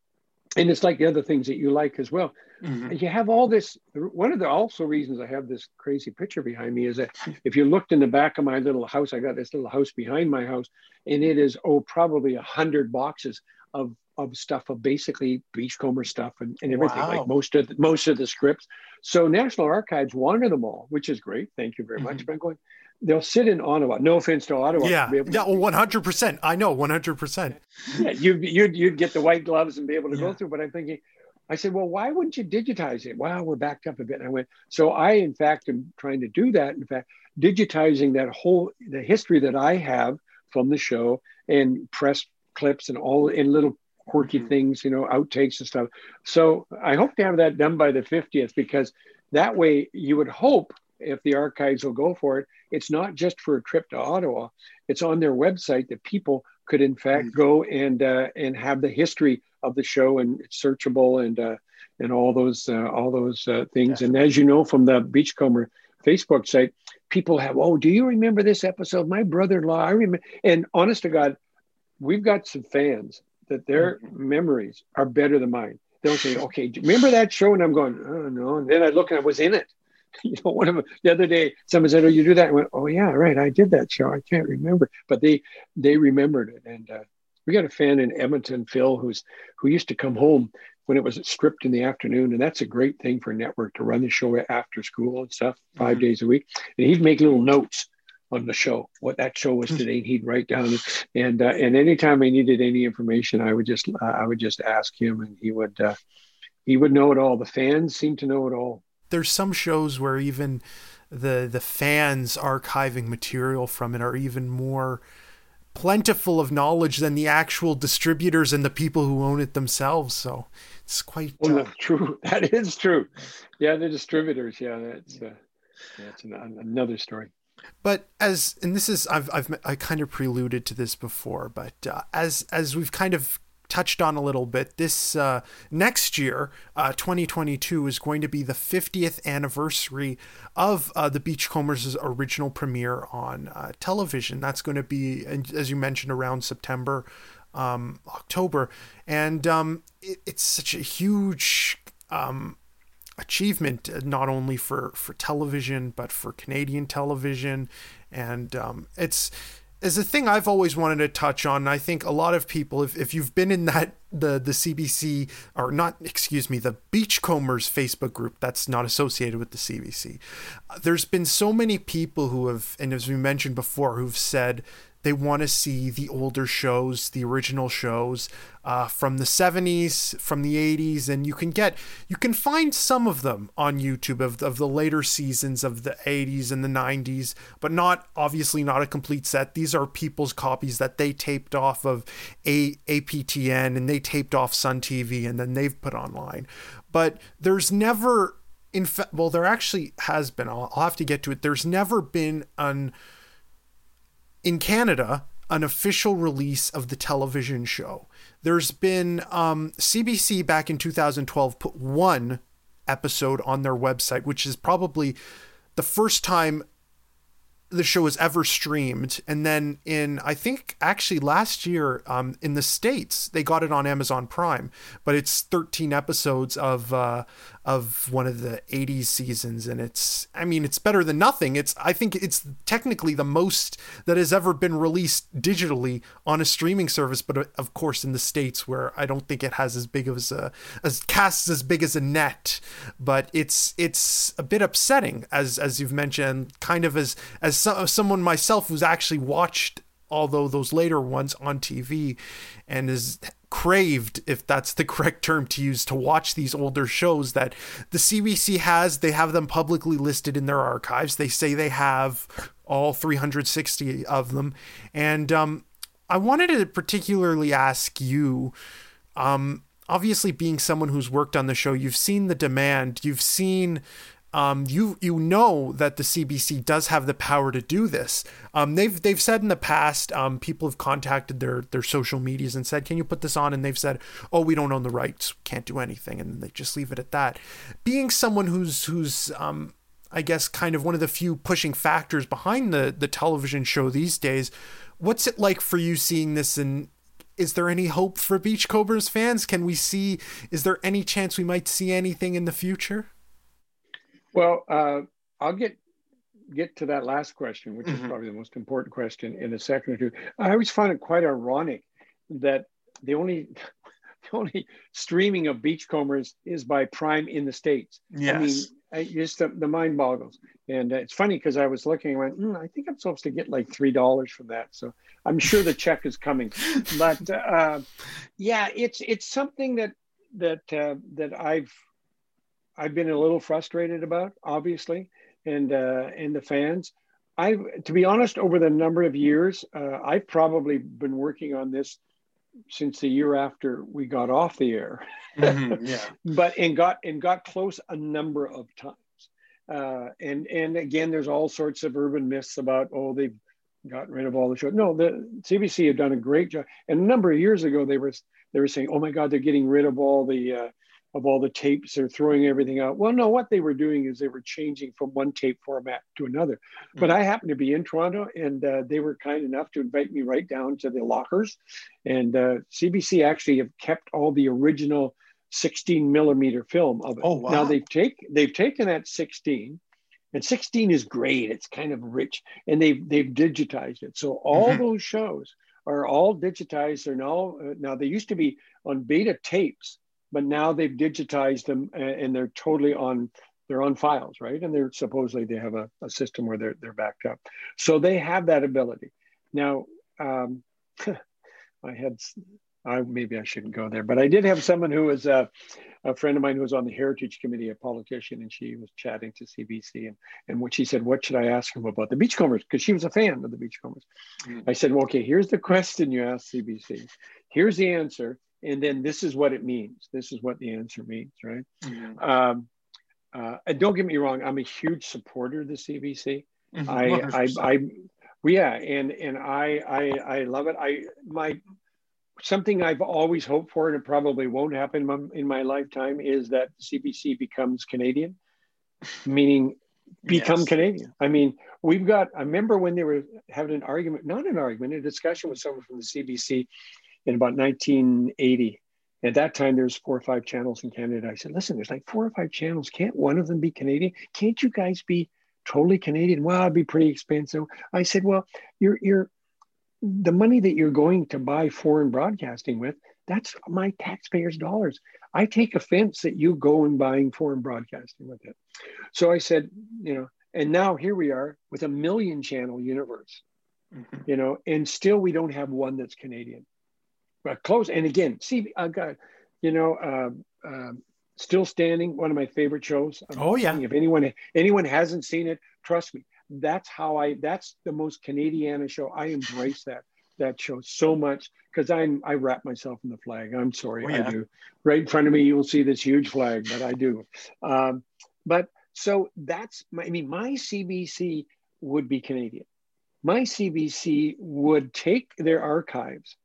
And it's like the other things that you like as well. Mm-hmm. And you have all this. One of the also reasons I have this crazy picture behind me is that if you looked in the back of my little house, I got this little house behind my house, and it is, oh, probably 100 boxes of stuff, of basically Beachcomber stuff and everything. Wow. Like most of the scripts. So National Archives wander them all, which is great. Thank you very much. Mm-hmm. But I'm going, they'll sit in Ottawa. No offense to Ottawa. Yeah, to 100%. I know, 100%. Yeah, you'd get the white gloves and be able to go through. But I'm thinking, I said, well, why wouldn't you digitize it? Wow, we're backed up a bit. And I went, so I, in fact, am trying to do that. In fact, digitizing that whole, the history that I have from the show and press clips and all in little quirky things, you know, outtakes and stuff. So I hope to have that done by the 50th, because that way you would hope, if the archives will go for it, it's not just for a trip to Ottawa. It's on their website that people could, in fact, go and have the history of the show, and it's searchable and all those things. Definitely. And as you know from the Beachcomber Facebook site, people have, oh, do you remember this episode? My brother-in-law, I remember. And honest to God, we've got some fans that their memories are better than mine. They'll say, okay, do you remember that show? And I'm going, oh, no. And then I look and I was in it. You know, one of them, the other day, someone said, "Oh, you do that?" I went, "Oh, yeah, right. I did that show. I can't remember," but they remembered it. And we got a fan in Edmonton, Phil, who used to come home when it was stripped in the afternoon, and that's a great thing for a network to run the show after school and stuff, 5 days a week. And he'd make little notes on the show, what that show was today. He'd write down, and anytime I needed any information, I would just ask him, and he would know it all. The fans seem to know it all. There's some shows where even the fans archiving material from it are even more plentiful of knowledge than the actual distributors and the people who own it themselves. So it's quite true. That is true. Yeah, the distributors. Yeah, that's another story. But I kind of preluded to this before, but as we've kind of touched on a little bit, this next year, 2022, is going to be the 50th anniversary of the Beachcombers' original premiere on television. That's going to be, as you mentioned, around September, October, and it's such a huge achievement, not only for television but for Canadian television, and it's a thing I've always wanted to touch on. I think a lot of people, if you've been in that, the CBC, or not, excuse me, the Beachcombers Facebook group that's not associated with the CBC, there's been so many people who have, and as we mentioned before, who've said they want to see the older shows, the original shows from the 70s, from the 80s, and you can find some of them on YouTube of the later seasons of the 80s and the 90s, but not a complete set. These are people's copies that they taped off of APTN, and they taped off Sun TV, and then they've put online. But there's never, in fact, well, there actually has been, I'll have to get to it, there's never been in Canada, an official release of the television show. There's been CBC back in 2012 put one episode on their website, which is probably the first time the show was ever streamed. And then last year in the States, they got it on Amazon Prime, but it's 13 episodes of one of the 80s seasons. And it's better than nothing. I think it's technically the most that has ever been released digitally on a streaming service. But of course, in the States, where I don't think it has as big of a net, but it's a bit upsetting, as you've mentioned, kind of as someone myself who's actually watched those later ones on TV and is craved, if that's the correct term to use, to watch these older shows that the CBC has. They have them publicly listed in their archives. They say they have all 360 of them. And I wanted to particularly ask you, obviously being someone who's worked on the show, you've seen the demand, you've seen... you know that the CBC does have the power to do this. They've said in the past, people have contacted their social medias and said, "Can you put this on?" And they've said, "Oh, we don't own the rights, can't do anything," and they just leave it at that. Being someone who's I guess kind of one of the few pushing factors behind the television show these days, what's it like for you seeing this and is there any hope for Beachcombers fans? Can we see, is there any chance we might see anything in the future? Well, I'll get to that last question, which is probably the most important question, in a second or two. I always find it quite ironic that the only streaming of Beachcombers is by Prime in the States. Yes. I just, the mind boggles. And it's funny because I was looking and went, I think I'm supposed to get like $3 from that. So I'm sure the check is coming. But yeah, it's something that I've been a little frustrated about, obviously, and the fans. To be honest, over the number of years, I've probably been working on this since the year after we got off the air, yeah. But and got close a number of times. And again, there's all sorts of urban myths about, oh, they've gotten rid of all the shows. No, the CBC have done a great job. And a number of years ago, they were saying, oh my God, they're getting rid of all the tapes, they're throwing everything out. Well, no, what they were doing is they were changing from one tape format to another. Mm-hmm. But I happened to be in Toronto, and they were kind enough to invite me right down to the lockers. And CBC actually have kept all the original 16 millimeter film of it. Oh, wow. Now they've taken that 16, and 16 is great. It's kind of rich, and they've digitized it. So all those shows are all digitized. They're now they used to be on beta tapes, but now they've digitized them, and they're totally they're on files, right? And they're supposedly, they have a system where they're backed up. So they have that ability. Now, maybe I shouldn't go there, but I did have someone who was a friend of mine who was on the Heritage Committee, a politician, and she was chatting to CBC, and what she said, what should I ask him about the Beachcombers? Because she was a fan of the Beachcombers. Mm. I said, well, okay, here's the question you asked CBC. Here's the answer. And then this is what it means. This is what the answer means, right? Mm-hmm. And don't get me wrong, I'm a huge supporter of the CBC. Mm-hmm. I love it. Something I've always hoped for, and it probably won't happen in my lifetime, is that CBC becomes Canadian, meaning become Canadian. I mean, I remember when they were having a discussion with someone from the CBC in about 1980. At that time, there's 4 or 5 channels in Canada. I said, listen, there's like 4 or 5 channels. Can't one of them be Canadian? Can't you guys be totally Canadian? Well, it'd be pretty expensive. I said, well, you're the money that you're going to buy foreign broadcasting with, that's my taxpayers' dollars. I take offense that you go and buying foreign broadcasting with it. So I said, and now here we are with a 1 million channel universe, and still we don't have one that's Canadian. Close. And again, see, I've got, Still Standing, one of my favorite shows. If anyone hasn't seen it, trust me, that's the most Canadiana show. I embrace that show so much because I wrap myself in the flag. I'm sorry. I do. Right in front of me, you will see this huge flag, but I do. But so that's my CBC would be Canadian. My CBC would take their archives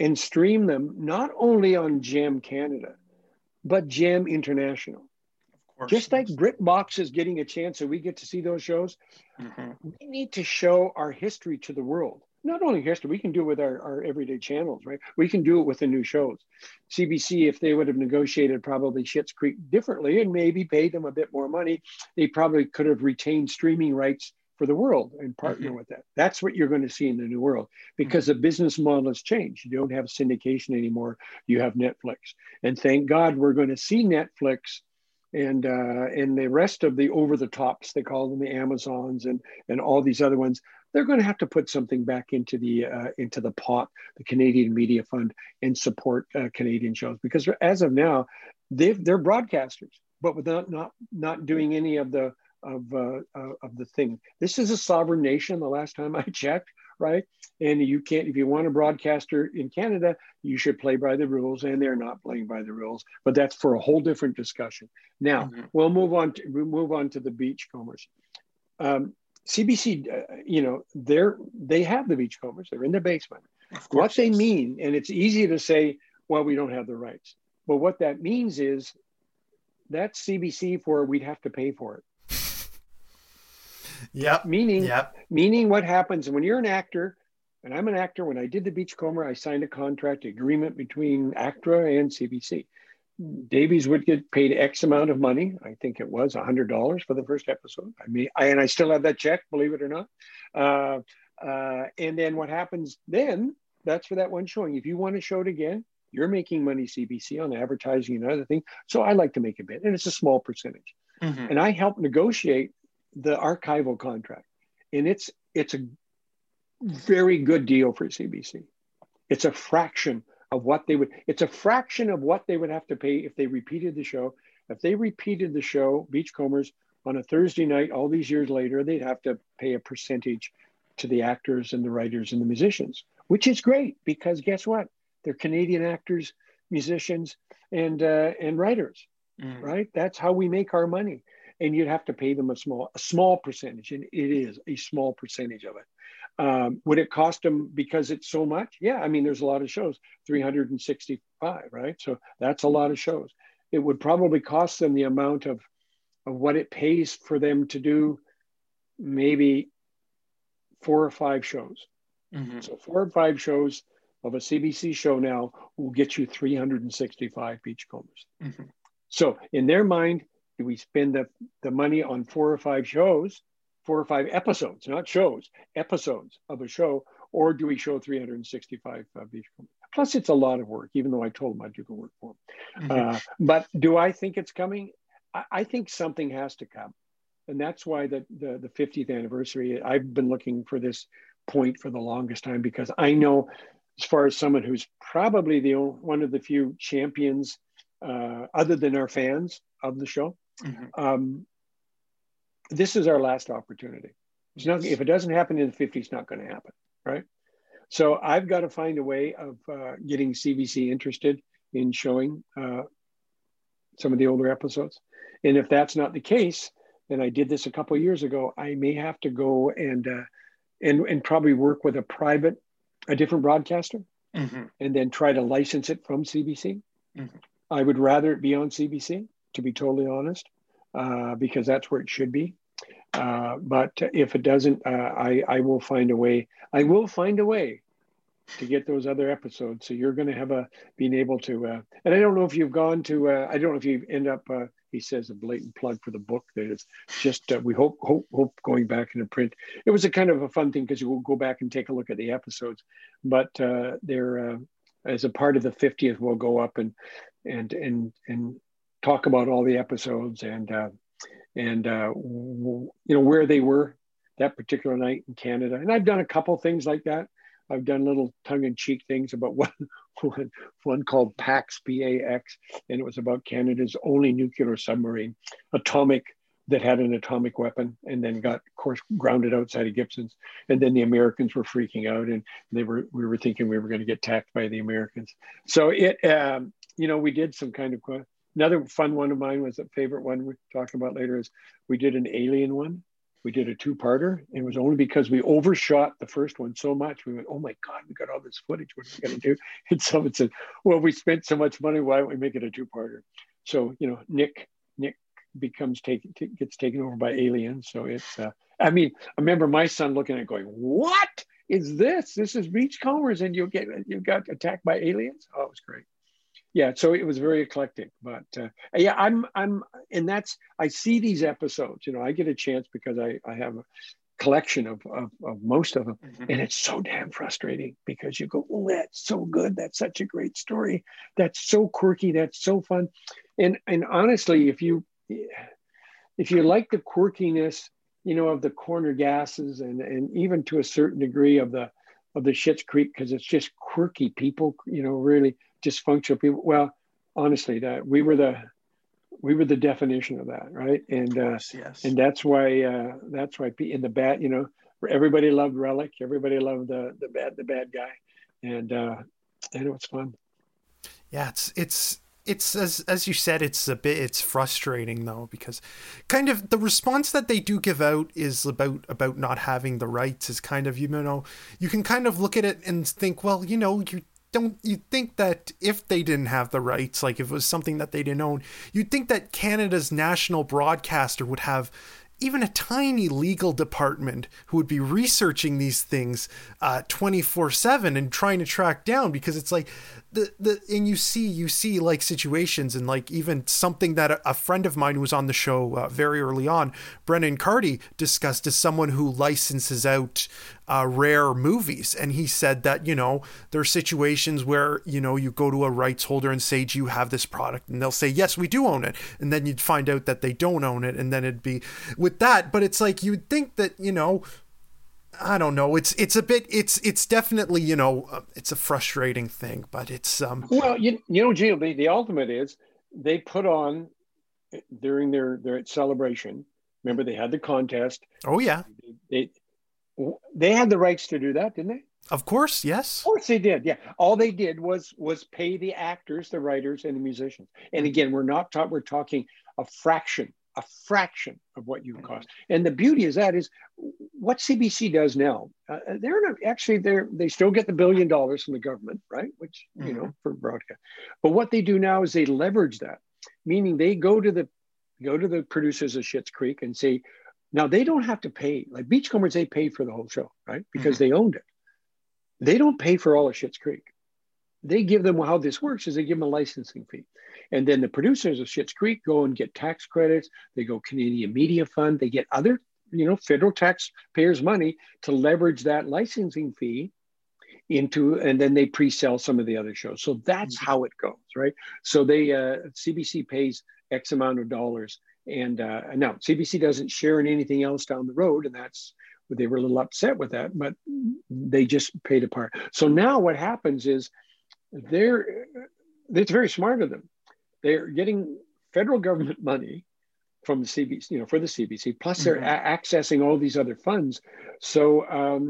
and stream them not only on Gem Canada, but Gem International. Of course. Just like BritBox is getting a chance and we get to see those shows, we need to show our history to the world. Not only history, we can do it with our everyday channels, right? We can do it with the new shows. CBC, if they would have negotiated probably Schitt's Creek differently and maybe paid them a bit more money, they probably could have retained streaming rights for the world and partner with that. That's what you're going to see in the new world because the business model has changed. You don't have syndication anymore. You have Netflix. And thank God we're going to see Netflix and the rest of the over-the-tops, they call them the Amazons and all these other ones. They're going to have to put something back into the pot, the Canadian Media Fund, and support Canadian shows because as of now, they're broadcasters, but without not doing any of the of the thing. This is a sovereign nation, the last time I checked, right? And you can't, if you want a broadcaster in Canada, you should play by the rules, and they're not playing by the rules, but that's for a whole different discussion. Now, we'll move on to the Beachcombers. CBC, they have the Beachcombers, they're in the basement. What they mean, and it's easy to say, well, we don't have the rights, but what that means is that's CBC for we'd have to pay for it. Meaning what happens when you're an actor and I'm an actor. When I did The Beachcomber, I signed a contract agreement between ACTRA and CBC. Davies would get paid X amount of money. I think it was $100 for the first episode. I mean, and I still have that check, believe it or not. And then what happens then, that's for that one showing. If you want to show it again, you're making money, CBC, on advertising and other things. So I like to make a bit, and it's a small percentage. Mm-hmm. And I helped negotiate the archival contract. And it's a very good deal for CBC. It's a fraction of what they would, it's a fraction of what they would have to pay if they repeated the show. If they repeated the show, Beachcombers, on a Thursday night, all these years later, they'd have to pay a percentage to the actors and the writers and the musicians, which is great because guess what? They're Canadian actors, musicians, and writers, right? That's how we make our money. And you'd have to pay them a small percentage, and it is a small percentage of it. Would it cost them because it's so much? Yeah, I mean, there's a lot of shows, 365, right? So that's a lot of shows. It would probably cost them the amount of what it pays for them to do maybe 4 or 5 shows. Mm-hmm. So 4 or 5 shows of a CBC show now will get you 365 Beachcombers. Mm-hmm. So in their mind, do we spend the money on 4 or 5 shows, 4 or 5 episodes, not shows, episodes of a show, or do we show 365 Beachcombers? Plus, it's a lot of work, even though I told them I'd do the work for them. But do I think it's coming? I think something has to come. And that's why the 50th anniversary, I've been looking for this point for the longest time, because I know, as far as someone who's probably the only, one of the few champions, other than our fans, of the show, this is our last opportunity. It's not, if it doesn't happen in the 50s, it's not going to happen, right? So I've got to find a way of getting CBC interested in showing some of the older episodes. And if that's not the case, then I did this a couple of years ago, I may have to go and probably work with a different broadcaster, and then try to license it from CBC. I would rather it be on CBC, to be totally honest, because that's where it should be. But if it doesn't, I will find a way. I will find a way to get those other episodes. So you're going to have being able to, and I don't know if you've gone to, I don't know if you end up, he says a blatant plug for the book that is just, we hope going back into print. It was a kind of a fun thing because you will go back and take a look at the episodes, but they're, as a part of the 50th, we'll go up and talk about all the episodes and you know, where they were that particular night in Canada. And I've done a couple things like that. I've done little tongue-in-cheek things about one called PAX, P-A-X, and it was about Canada's only nuclear submarine, atomic, that had an atomic weapon and then got, of course, grounded outside of Gibsons. And then the Americans were freaking out, and we were thinking we were going to get attacked by the Americans. So it, you know, we did some kind of, another fun one of mine was a favorite one we're talking about later is we did an alien one. We did a 2-parter. It was only because we overshot the first one so much. We went, oh my God, we got all this footage. What are we going to do? And someone said, well, we spent so much money. Why don't we make it a 2-parter? So, you know, Nick becomes gets taken over by aliens. So it's, I mean, I remember my son looking at it going, what is this? This is Beachcombers and you got attacked by aliens? Oh, it was great. Yeah, so it was very eclectic, but yeah, and that's, I see these episodes, you know, I get a chance because I have a collection of most of them, and it's so damn frustrating because you go, oh, that's so good, that's such a great story, that's so quirky, that's so fun, and honestly, if you like the quirkiness, you know, of the Corner Gases and even to a certain degree of the Schitt's Creek, because it's just quirky people, you know, really dysfunctional people. Well, honestly, that we were the definition of that, right? And yes. And that's why in the bad, you know, everybody loved Relic, everybody loved the bad guy, and it was fun. Yeah, it's as you said, it's frustrating though, because kind of the response that they do give out is about not having the rights is kind of, you know, you can kind of look at it and think, well, you know, you think that if they didn't have the rights, like if it was something that they didn't own, you'd think that Canada's national broadcaster would have even a tiny legal department who would be researching these things 24/7 and trying to track down, because it's like and you see like situations, and like even something that a friend of mine who was on the show very early on, Brennan Carty, discussed as someone who licenses out rare movies. And he said that, you know, there are situations where, you know, you go to a rights holder and say, do you have this product? And they'll say, yes, we do own it. And then you'd find out that they don't own it. And then it'd be with that. But it's like, you'd think that, you know, I don't know. It's definitely, you know, it's a frustrating thing, but it's. Well, you know, Gio, the ultimate is they put on during their celebration. Remember, they had the contest. Oh, yeah. They had the rights to do that, didn't they? Of course. Yes. Of course they did. Yeah. All they did was pay the actors, the writers, and the musicians. And again, we're talking a fraction of what you cost. And the beauty is that is what CBC does now. They still get the $1 billion from the government, right? Which, you know, for broadcast. But what they do now is they leverage that, meaning they go to the producers of Schitt's Creek and say, now they don't have to pay, like Beachcombers, they pay for the whole show, right? Because they owned it. They don't pay for all of Schitt's Creek. They give them, how this works is they give them a licensing fee. And then the producers of Schitt's Creek go and get tax credits. They go Canadian Media Fund. They get other, you know, federal taxpayers' money to leverage that licensing fee into, and then they pre-sell some of the other shows. So that's how it goes, right? So they, CBC pays X amount of dollars. And now CBC doesn't share in anything else down the road. And that's, they were a little upset with that, but they just paid a part. So now what happens is, it's very smart of them. They're getting federal government money from the CBC, you know, for the CBC, plus they're accessing all these other funds. So,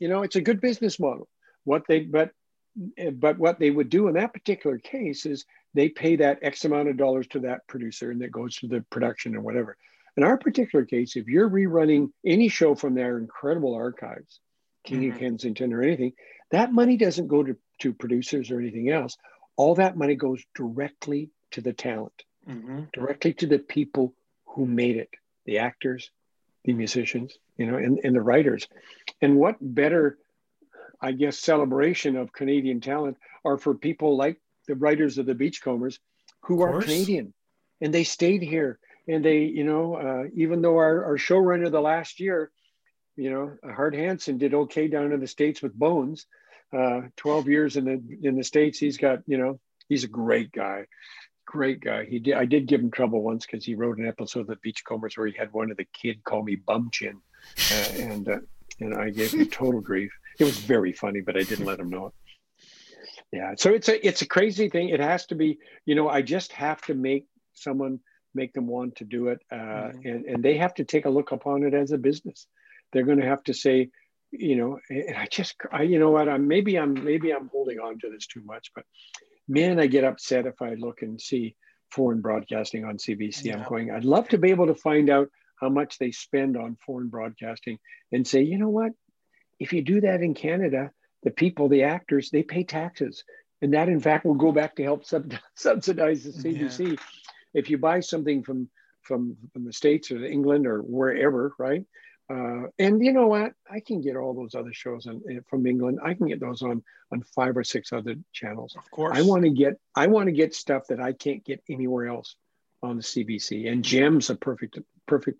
you know, it's a good business model. But what they would do in that particular case is they pay that X amount of dollars to that producer, and that goes to the production or whatever. In our particular case, if you're rerunning any show from their incredible archives, King of Kensington or anything, that money doesn't go to producers or anything else. All that money goes directly to the talent, directly to the people who made it, the actors, the musicians, you know, and the writers. And what better, I guess, celebration of Canadian talent are for people like the writers of the Beachcombers, who are Canadian, and they stayed here. And they, you know, even though our showrunner the last year, you know, Hart Hanson did okay down in the States with Bones. 12 years in the States, he's got, you know, he's a great guy. I did give him trouble once because he wrote an episode of the Beachcombers where he had one of the kid call me bum chin, and I gave him total grief. It was very funny, but I didn't let him know it. Yeah, so it's a crazy thing. It has to be, you know, I just have to make them want to do it, and they have to take a look upon it as a business. They're going to have to say, you know, and I you know what, maybe I'm holding on to this too much, but man, I get upset if I look and see foreign broadcasting on CBC. Yeah. I'd love to be able to find out how much they spend on foreign broadcasting and say, you know what, if you do that in Canada, the people, the actors, they pay taxes. And that in fact will go back to help subsidize the CBC. Yeah. If you buy something from the States or England or wherever, right? And you know what? I can get all those other shows from England. I can get those on 5 or 6 other channels. Of course, I want to get stuff that I can't get anywhere else on the CBC. And Gem's a perfect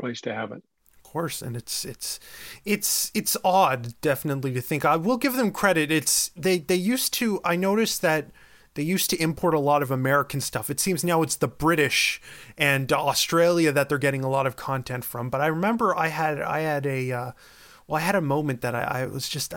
place to have it. Of course, and it's odd, definitely, to think. I will give them credit. They used to. I noticed that. They used to import a lot of American stuff. It seems now it's the British and Australia that they're getting a lot of content from. But I remember I had a moment that I was just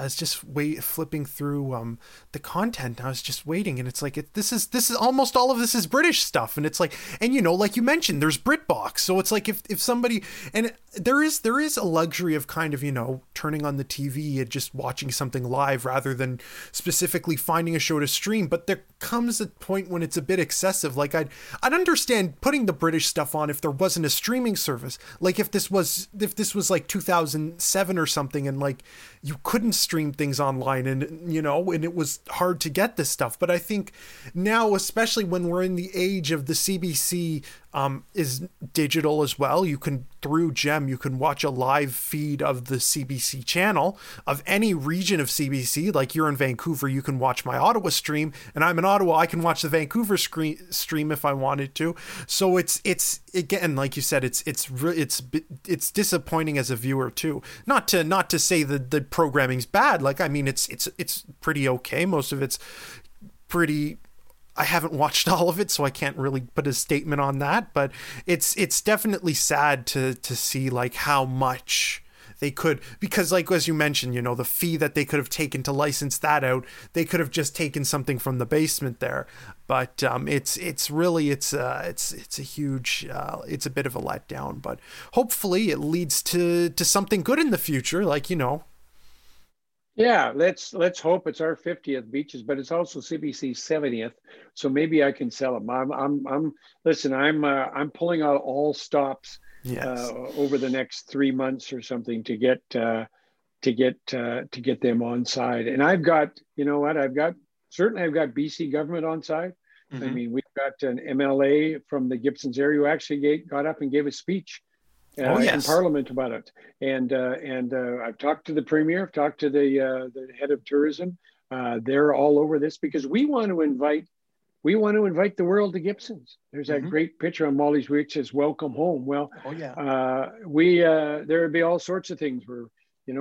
flipping through the content. I was just waiting, and it's like this is almost all of this is British stuff, and it's like, and you know, like you mentioned, there's BritBox, so it's like if somebody, and there is a luxury of kind of, you know, turning on the TV and just watching something live rather than specifically finding a show to stream. But there comes a point when it's a bit excessive. Like I'd understand putting the British stuff on if there wasn't a streaming service. Like if this was like 2007 or something, and like you couldn't stream things online, and you know, and it was hard to get this stuff. But I think now, especially when we're in the age of the CBC is digital as well, you can, through Gem, FM, you can watch a live feed of the CBC channel of any region of CBC. Like, you're in Vancouver, you can watch my Ottawa stream, and I'm in Ottawa, I can watch the Vancouver stream if I wanted to. So it's again, like you said, it's disappointing as a viewer too. Not to say that the programming's bad. Like, I mean, it's pretty okay. Most of it's pretty. I haven't watched all of it, so I can't really put a statement on that, but it's definitely sad to see like how much they could, because like, as you mentioned, you know, the fee that they could have taken to license that out, they could have just taken something from the basement there. But it's a bit of a letdown, but hopefully it leads to something good in the future. Like, you know, yeah, let's hope it's our 50th Beaches, but it's also CBC's 70th, so maybe I can sell them. I'm pulling out all stops. Yes. Over the next 3 months or something to get them on side. And I've got, you know what, I've got BC government on side. Mm-hmm. I mean, we've got an MLA from the Gibsons area who actually got up and gave a speech. In Parliament about it, and I've talked to the Premier, I've talked to the head of tourism. They're all over this because we want to invite the world to Gibsons. There's that mm-hmm. great picture on Molly's Reach as "Welcome Home." Well, there would be all sorts of things. We're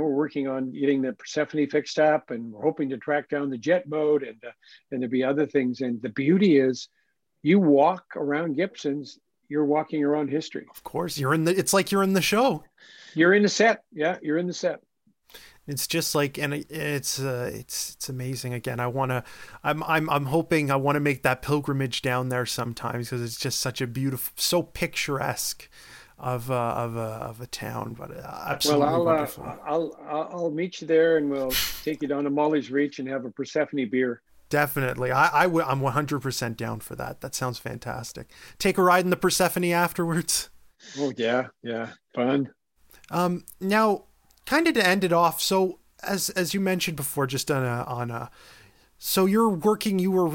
working on getting the Persephone fixed up, and we're hoping to track down the jet boat, and there'll be other things. And the beauty is, you walk around Gibsons. You're walking around history. Of course, it's like you're in the show. You're in the set. Yeah, you're in the set. It's just like, and it's amazing. Again, I want to make that pilgrimage down there sometimes because it's just such a beautiful, so picturesque of a town. But absolutely wonderful. I'll meet you there, and we'll take you down to Molly's Reach and have a Persephone beer. Definitely. I'm 100% down for that. That sounds fantastic. Take a ride in the Persephone afterwards. Oh, yeah. Yeah. Fun. Now, kind of to end it off. So as you mentioned before, just on a, so you're working, you're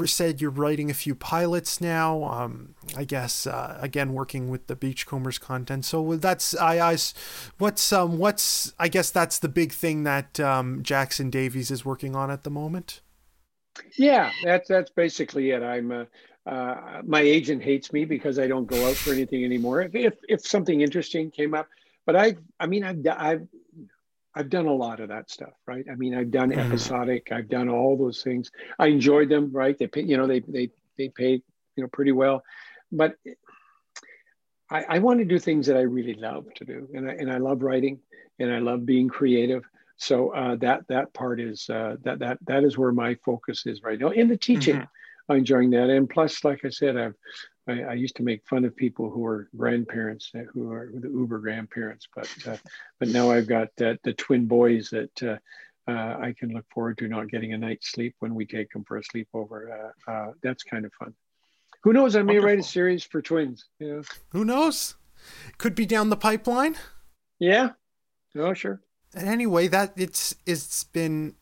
writing a few pilots now. I guess, again, working with the Beachcombers content. So that's, I guess that's the big thing that Jackson Davies is working on at the moment. Yeah, that's basically it. I'm my agent hates me because I don't go out for anything anymore. If something interesting came up, but I've done a lot of that stuff, right? I mean, I've done episodic, I've done all those things. I enjoyed them, right? They pay, they pay, pretty well, but I want to do things that I really love to do, and I love writing, and I love being creative. So that part is that is where my focus is right now. In the teaching, mm-hmm. I'm enjoying that. And plus, like I said, I used to make fun of people who are grandparents, who are the uber grandparents. But now I've got the twin boys that I can look forward to not getting a night's sleep when we take them for a sleepover. That's kind of fun. Who knows? I may Wonderful. Write a series for twins. You know? Who knows? Could be down the pipeline. Yeah. Oh, sure. And anyway, it's been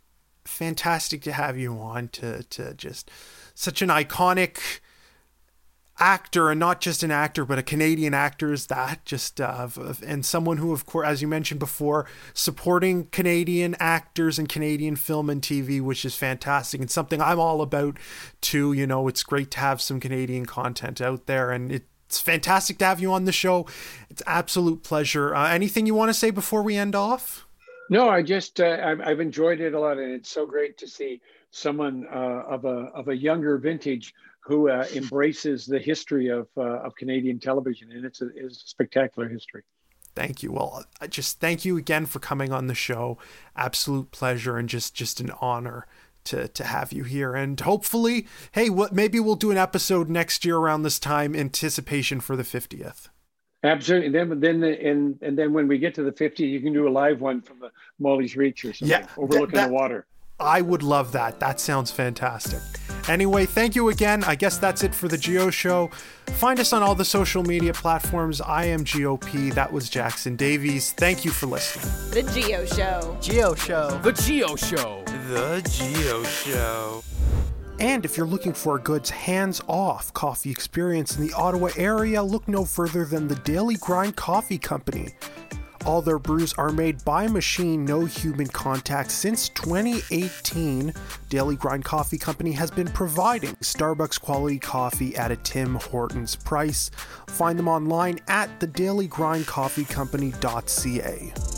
fantastic to have you on to just such an iconic actor, and not just an actor, but a Canadian actor is that just, and someone who, of course, as you mentioned before, supporting Canadian actors and Canadian film and TV, which is fantastic and something I'm all about too. You know, it's great to have some Canadian content out there, and it's fantastic to have you on the show. It's an absolute pleasure. Anything you want to say before we end off? No, I just I've enjoyed it a lot, and it's so great to see someone of a younger vintage who embraces the history of Canadian television, and it's a spectacular history. Thank you. Well, I just thank you again for coming on the show. Absolute pleasure, and just an honor to have you here. And hopefully, hey, maybe we'll do an episode next year around this time, anticipation for the 50th. Absolutely. Then when we get to the 50, you can do a live one from the Molly's Reach or something, overlooking the water. I would love that. That sounds fantastic. Anyway, thank you again. I guess that's it for the Gio Show. Find us on all the social media platforms. I am GOP. That was Jackson Davies. Thank you for listening. The Gio Show. Gio Show. The Gio Show. The Gio Show. And if you're looking for a good hands-off coffee experience in the Ottawa area, look no further than the Daily Grind Coffee Company. all their brews are made by machine, no human contact. Since 2018, Daily Grind Coffee Company has been providing Starbucks quality coffee at a Tim Hortons price. Find them online at thedailygrincoffeecompany.ca.